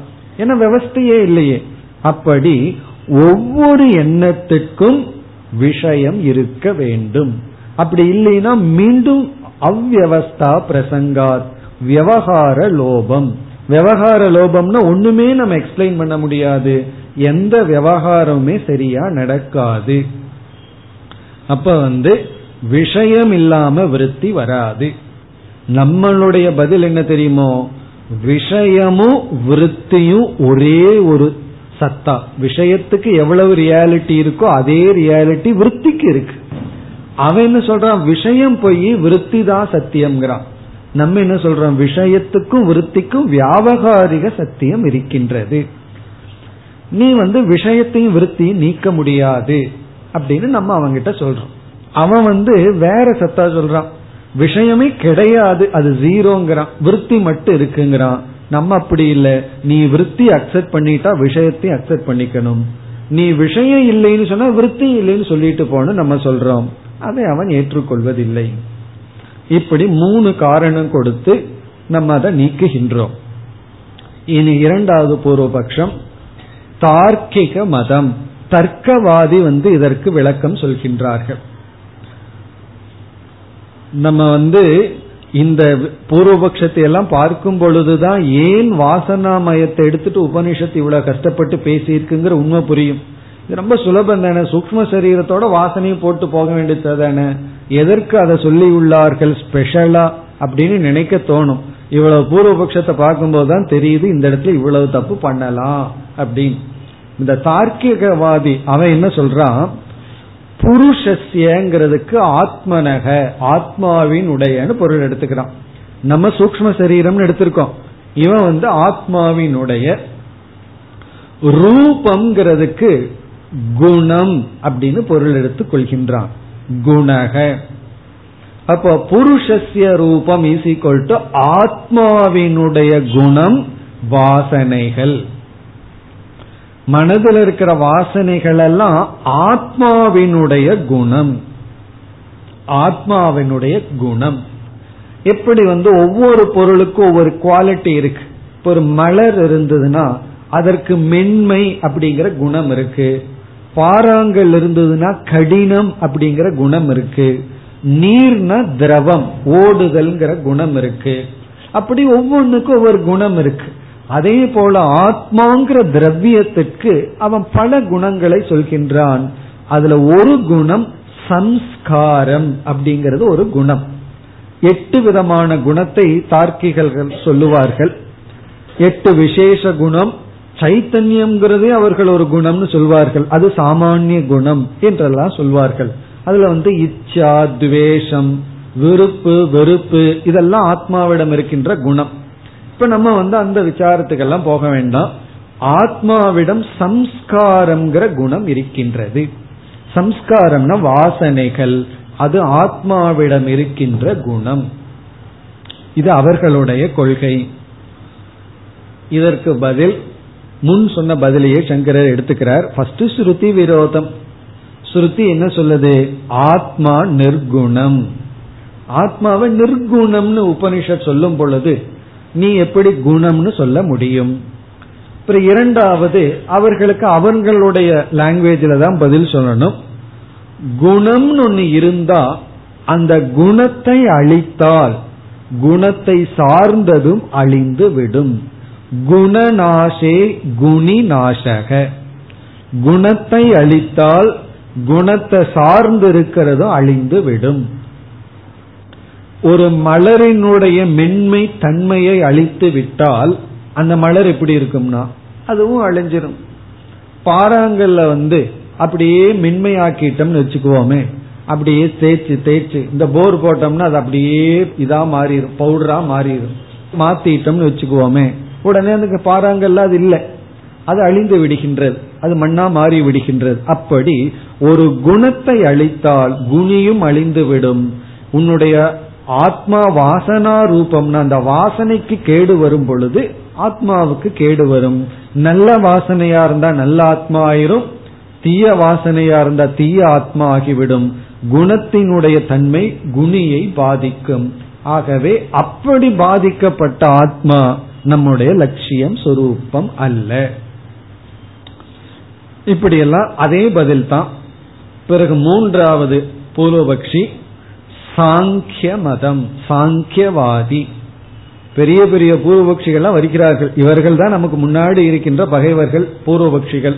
ஏன்னா விவஸ்தையே இல்லையே. அப்படி ஒவ்வொரு எண்ணத்துக்கும் விஷயம் இருக்க வேண்டும். அப்படி இல்லைன்னா மீண்டும் அவ்வஸ்தா பிரசங்காத், விவகார லோபம். விவகார லோபம்னா ஒண்ணுமே நம்ம எக்ஸ்பிளைன் பண்ண முடியாது, எந்த விவகாரமுமே சரியா நடக்காது. அப்ப வந்து விஷயம் இல்லாம விருத்தி வராது. நம்மளுடைய பதில் என்ன தெரியுமோ? விஷயமும் விருத்தியும் ஒரே ஒரு சத்தா. விஷயத்துக்கு எவ்வளவு ரியாலிட்டி இருக்கோ அதே ரியாலிட்டி விருத்திக்கு இருக்கு. அவன் என்ன சொல்றான்? விஷயம் போய் விருத்தி தான் சத்தியம்ங்கிறான். நம்ம என்ன சொல்றோம்? விஷயத்துக்கும் விருத்திக்கும் வியாபகாரிக சத்தியம் இருக்கின்றது. நீ வந்து விஷயத்தையும் விருத்தியும் நீக்க முடியாது அப்படின்னு நம்ம அவங்கிட்ட சொல்றோம். அவன் வந்து வேற சத்தா சொல்றான், விஷயமே கிடையாது, அது ஜீரோங்கிறான், விருத்தி மட்டும் இருக்குங்கிறான். நம்ம அப்படி இல்லை, நீ விருத்தி அக்செப்ட் பண்ணிட்டா விஷயத்தையும் அக்செப்ட் பண்ணிக்கணும். நீ விஷயம் இல்லைன்னு சொன்னா விருத்தி இல்லைன்னு சொல்லிட்டு போன்னு நம்ம சொல்றோம், அதை அவன் ஏற்றுக்கொள்வதில்லை. இப்படி மூணு காரணம் கொடுத்து நம்ம அதை நீக்குகின்றோம். இனி இரண்டாவது பூர்வபக்ஷம் தார்க்கிக மதம், தர்க்கவாதி வந்து இதற்கு விளக்கம் சொல்கின்றார்கள். நம்ம வந்து இந்த பூர்வபக்ஷத்தை எல்லாம் பார்க்கும் பொழுதுதான் ஏன் வாசனாமயத்தை எடுத்துட்டு உபனிஷத்து இவ்வளவு கஷ்டப்பட்டு பேசியிருக்குங்கிற உண்மை புரியும். இது ரொம்ப சுலபம் தானே, சூக்ம சரீரத்தோட வாசனையும் போட்டு போக வேண்டியதுதானே, எதற்கு அதை சொல்லி உள்ளார்கள் ஸ்பெஷலா அப்படின்னு நினைக்க தோணும். இவ்வளவு பூர்வபக்ஷத்தை பார்க்கும்போதுதான் தெரியுது இந்த இடத்துல இவ்வளவு தப்பு பண்ணலாம் அப்படின்னு. இந்த தார்க்கிகவாதி அவன் என்ன சொல்றான், புருஷஸ்யங்கிறதுக்கு ஆத்மனக ஆத்மாவின் உடையன்னு பொருள் எடுத்துக்கிறான். நம்ம சூக்ம சரீரம்னு எடுத்திருக்கோம், இவன் வந்து ஆத்மாவினுடைய. ரூபம்ங்கிறதுக்கு குணம் அப்படின்னு பொருள் எடுத்துக் கொள்கின்றான், குணக. அப்போ புருஷஸ்ய ரூபம் இஸ் ஈக்வல் டு ஆத்மாவினுடைய குணம் வாசனைகள். மனதில் இருக்கிற வாசனைகள் எல்லாம் ஆத்மாவினுடைய குணம், ஆத்மாவினுடைய குணம். எப்படி வந்து ஒவ்வொரு பொருளுக்கும் ஒவ்வொரு குவாலிட்டி இருக்கு. இப்போ ஒரு மலர் இருந்ததுன்னா அதற்கு மென்மை அப்படிங்கிற குணம் இருக்கு, பாறாங்கல் இருந்ததுன்னா கடினம் அப்படிங்கிற குணம் இருக்கு, நீர்னா திரவம் ஓடுதல்ங்கிற குணம் இருக்கு. அப்படி ஒவ்வொன்றுக்கும் ஒவ்வொரு குணம் இருக்கு. அதே போல ஆத்மாங்கிற திரவியத்துக்கு அவன் பல குணங்களை சொல்கின்றான். அதுல ஒரு குணம் சம்ஸ்காரம் அப்படிங்கிறது ஒரு குணம். எட்டு விதமான குணத்தை தார்க்கிகர்கள் சொல்லுவார்கள், எட்டு விசேஷ குணம். சைத்தன்யம்ங்கிறதே அவர்கள் ஒரு குணம்னு சொல்வார்கள், அது சாமானிய குணம் என்றெல்லாம் சொல்வார்கள். அதுல வந்து இச்சா துவேஷம் விருப்பு வெறுப்பு இதெல்லாம் ஆத்மாவிடம் இருக்கின்ற குணம். இப்ப நம்ம வந்து அந்த விசாரத்துக்கெல்லாம் போக வேண்டாம். ஆத்மாவிடம் சம்ஸ்காரம்ங்கிற குணம் இருக்கின்றது. சம்ஸ்காரம்னா வாசனைகள், அது ஆத்மாவிடம் இருக்கின்ற குணம். இது அவர்களுடைய கொள்கை. இதற்கு பதில் முன் சொன்ன பதிலையே சங்கரர் எடுத்துக்கிறார். ஃபர்ஸ்ட் ஸ்ருதி விரோதம். ஸ்ருதி என்ன சொல்லுது, ஆத்மா நிர்குணம். ஆத்மாவை நிர்குணம்னு உபனிஷத் சொல்லும் பொழுது நீ எப்படி குணம்னு சொல்ல முடியும்? இரண்டாவது, அவர்களுக்கு அவர்களுடைய லாங்குவேஜில் தான் பதில் சொல்லணும். குணம்னு ஒன்னு இருந்தா அந்த குணத்தை அழித்தால் குணத்தை சார்ந்ததும் அழிந்து விடும். குணநாசே குணி நாசக. குணத்தை அழித்தால் குணத்தை சார்ந்திருக்கிறதும் அழிந்து விடும். ஒரு மலரினுடைய மென்மை தன்மையை அழித்து விட்டால் அந்த மலர் எப்படி இருக்கும்னா அதுவும் அழிஞ்சிடும். பாறாங்கல்ல வந்து அப்படியே மென்மையாக்கிட்டோம்னு வச்சுக்குவோமே, அப்படியே தேய்ச்சி தேய்ச்சி இந்த போர் போட்டோம்னா அது அப்படியே இதா மாறிடும், பவுடரா மாறிடும். மாத்திட்டோம்னு வச்சுக்குவோமே, உடனே அந்த பாறாங்கல்ல அது இல்லை, அது அழிந்து விடுகின்றது, அது மண்ணா மாறி விடுகின்றது. அப்படி ஒரு குணத்தை அழித்தால் குணியும் அழிந்து விடும். உன்னுடைய ஆத்மா வாசனா ரூபம்னா அந்த வாசனைக்கு கேடு வரும் பொழுது ஆத்மாவுக்கு கேடு வரும். நல்ல வாசனையா இருந்தா நல்ல ஆத்மா ஆயிரும், தீய வாசனையா இருந்தா தீய ஆத்மா ஆகிவிடும். குணத்தினுடைய தன்மை குணியை பாதிக்கும். ஆகவே அப்படி பாதிக்கப்பட்ட ஆத்மா நம்முடைய லட்சியம் சொரூபம் அல்ல. இப்படியெல்லாம் அதே பதில் தான். பிறகு மூன்றாவது பூர்வபக்ஷி சாங்கிய மதம், சாங்கியவாதி. பெரிய பெரிய பூர்வபக்ஷிகள்லாம் வருகிறார்கள். இவர்கள் தான் நமக்கு முன்னாடி இருக்கின்ற பகைவர்கள் பூர்வபக்ஷிகள்.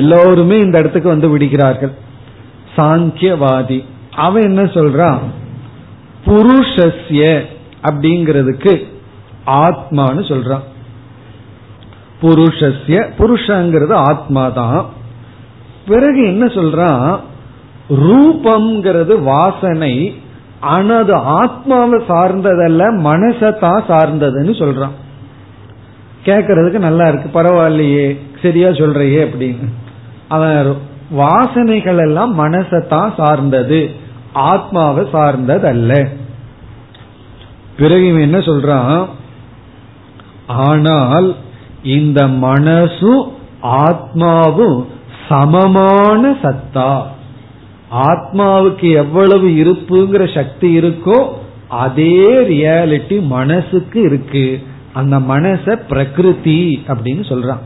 எல்லோருமே இந்த இடத்துக்கு வந்து விடுகிறார்கள். சாங்கியவாதி அவன் என்ன சொல்றான், புருஷஸ்ய அப்படிங்கிறதுக்கு ஆத்மான்னு சொல்றான். புருஷஸ்ய, புருஷங்கிறது ஆத்மா தான். பிறகு என்ன சொல்றான், ரூபம்ங்கிறது வாசனை, ஆனா அது ஆத்மாவை சார்ந்ததல்ல மனசத்தான் சார்ந்ததுன்னு சொல்றான். கேக்கிறதுக்கு நல்லா இருக்கு, பரவாயில்லையே சரியா சொல்றையே அப்படின்னு. அவன் வாசனைகள் எல்லாம் மனசத்தான் சார்ந்தது, ஆத்மாவை சார்ந்தது அல்ல. பிறகு என்ன சொல்றான், ஆனால் இந்த மனசும் ஆத்மாவும் சமமான சத்தா, ஆத்மாவுக்கு எவ்வளவு இருப்புங்கிற சக்தி இருக்கோ அதே ரியாலிட்டி மனசுக்கு இருக்கு. அந்த மனச பிரகிருதி அப்படின்னு சொல்றான்,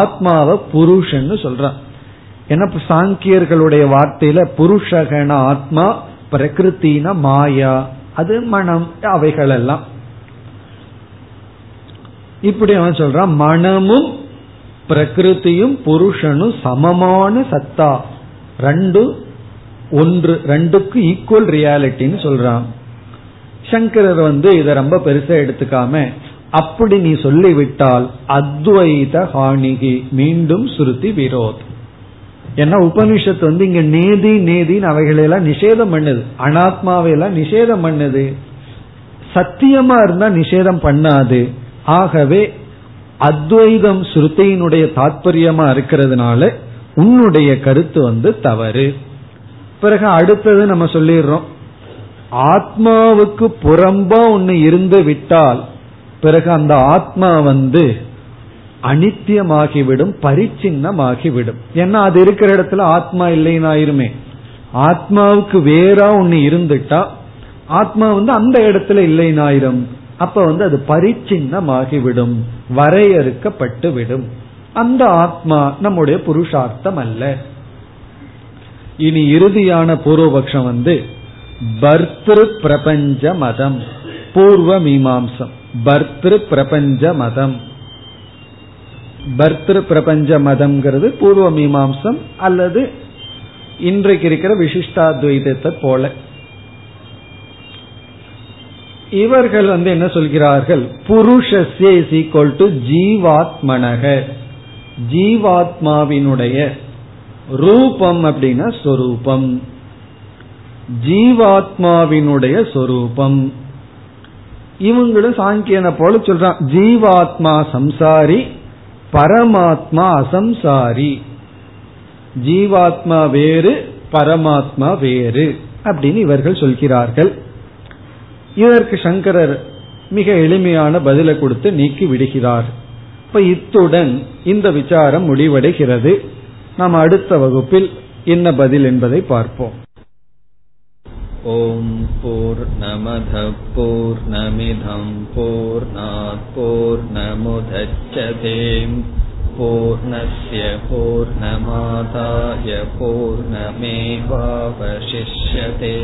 ஆத்மாவை புருஷன்னு சொல்றான். ஏன்னா சாங்கியர்களுடைய வார்த்தையில புருஷகன ஆத்மா, பிரகிருத்தின மாயா, அது மனம், அவைகள் எல்லாம். இப்படி அவன் சொல்றான், மனமும் பிரகிருதியும் புருஷனும் சமமான சத்தா, ரெண்டு ஒன்று, ரெண்டுக்கு ஈக்குவல் ரியாலிட்டின்னு சொல்றான். சங்கரர் வந்து இத ரொம்ப பெருசா எடுத்துக்காம, அப்படி நீ சொல்லிவிட்டால் அத்வைத ஹானிகி, மீண்டும் சுருதி விரோத். ஏன்னா உபனிஷத்து வந்து இங்க நேதி நேதின்னு அவைகளெல்லாம் நிஷேதம் பண்ணுது, அனாத்மாவையெல்லாம் நிஷேதம் பண்ணுது. சத்தியமா இருந்தா நிஷேதம் பண்ணாது. ஆகவே அத்வைதம் ஸ்ருதியினுடைய தாற்பயமா இருக்கிறதுனால உன்னுடைய கருத்து வந்து தவறு. பிறகு அடுத்தது நம்ம சொல்லிடுறோம், ஆத்மாவுக்கு புறம்பா ஒன்னு இருந்து விட்டால் பிறகு அந்த ஆத்மா வந்து அனித்தியமாகிவிடும், பரிச்சின்னமாகிவிடும். ஏன்னா அது இருக்கிற இடத்துல ஆத்மா இல்லைன்னு ஆயிருமே. ஆத்மாவுக்கு வேறா ஒன்னு இருந்துட்டா ஆத்மா வந்து அந்த இடத்துல இல்லைன்னு ஆயிரும். அப்ப வந்து அது பரிச்சின்னமாகிவிடும், வரையறுக்கப்பட்டு விடும். அந்த ஆத்மா நம்முடைய புருஷார்த்தம் அல்ல. இனி இறுதியான பூர்வபக்ஷம் வந்து பர்த்ரு பிரபஞ்ச மதம், பூர்வ மீமாம்சம். பர்த்ரு பிரபஞ்ச மதம், பர்த்ரு பிரபஞ்ச மதம்ங்கிறது பூர்வ மீமாம்சம், அல்லது இன்றைக்கு இருக்கிற விசிஷ்டாத்வைதத்தை போல. இவர்கள் வந்து என்ன சொல்கிறார்கள், புருஷஸ்ய இஸ் ஈக்வல் டு ஜீவாத்மனக, ஜீவாத்மாவினுடைய ரூபம் அப்படின்னா சொரூபம், ஜீவாத்மாவினுடைய சொரூபம். இவங்களும் சாங்கியனை போல சொல்றான், ஜீவாத்மா சம்சாரி, பரமாத்மா அசம்சாரி. ஜீவாத்மா வேறு, பரமாத்மா வேறு அப்படின்னு இவர்கள் சொல்கிறார்கள். இதற்கு சங்கரர் மிக எளிமையான பதிலை கொடுத்து நீக்கி விடுகிறார். இப்ப இத்துடன் இந்த விசாரம் முடிவடைகிறது. நாம் அடுத்த வகுப்பில் என்ன பதில் என்பதை பார்ப்போம். ஓம் பூர்ணமத பூர்ணமிதம் பூர்ணாத் பூர்ணமுதச்யதே பூர்ணஸ்ய பூர்ணமாதாய பூர்ணமேவாவசிஷ்யதே.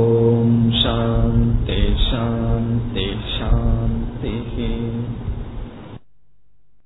ஓம் சாந்தி சாந்தி சாந்தி.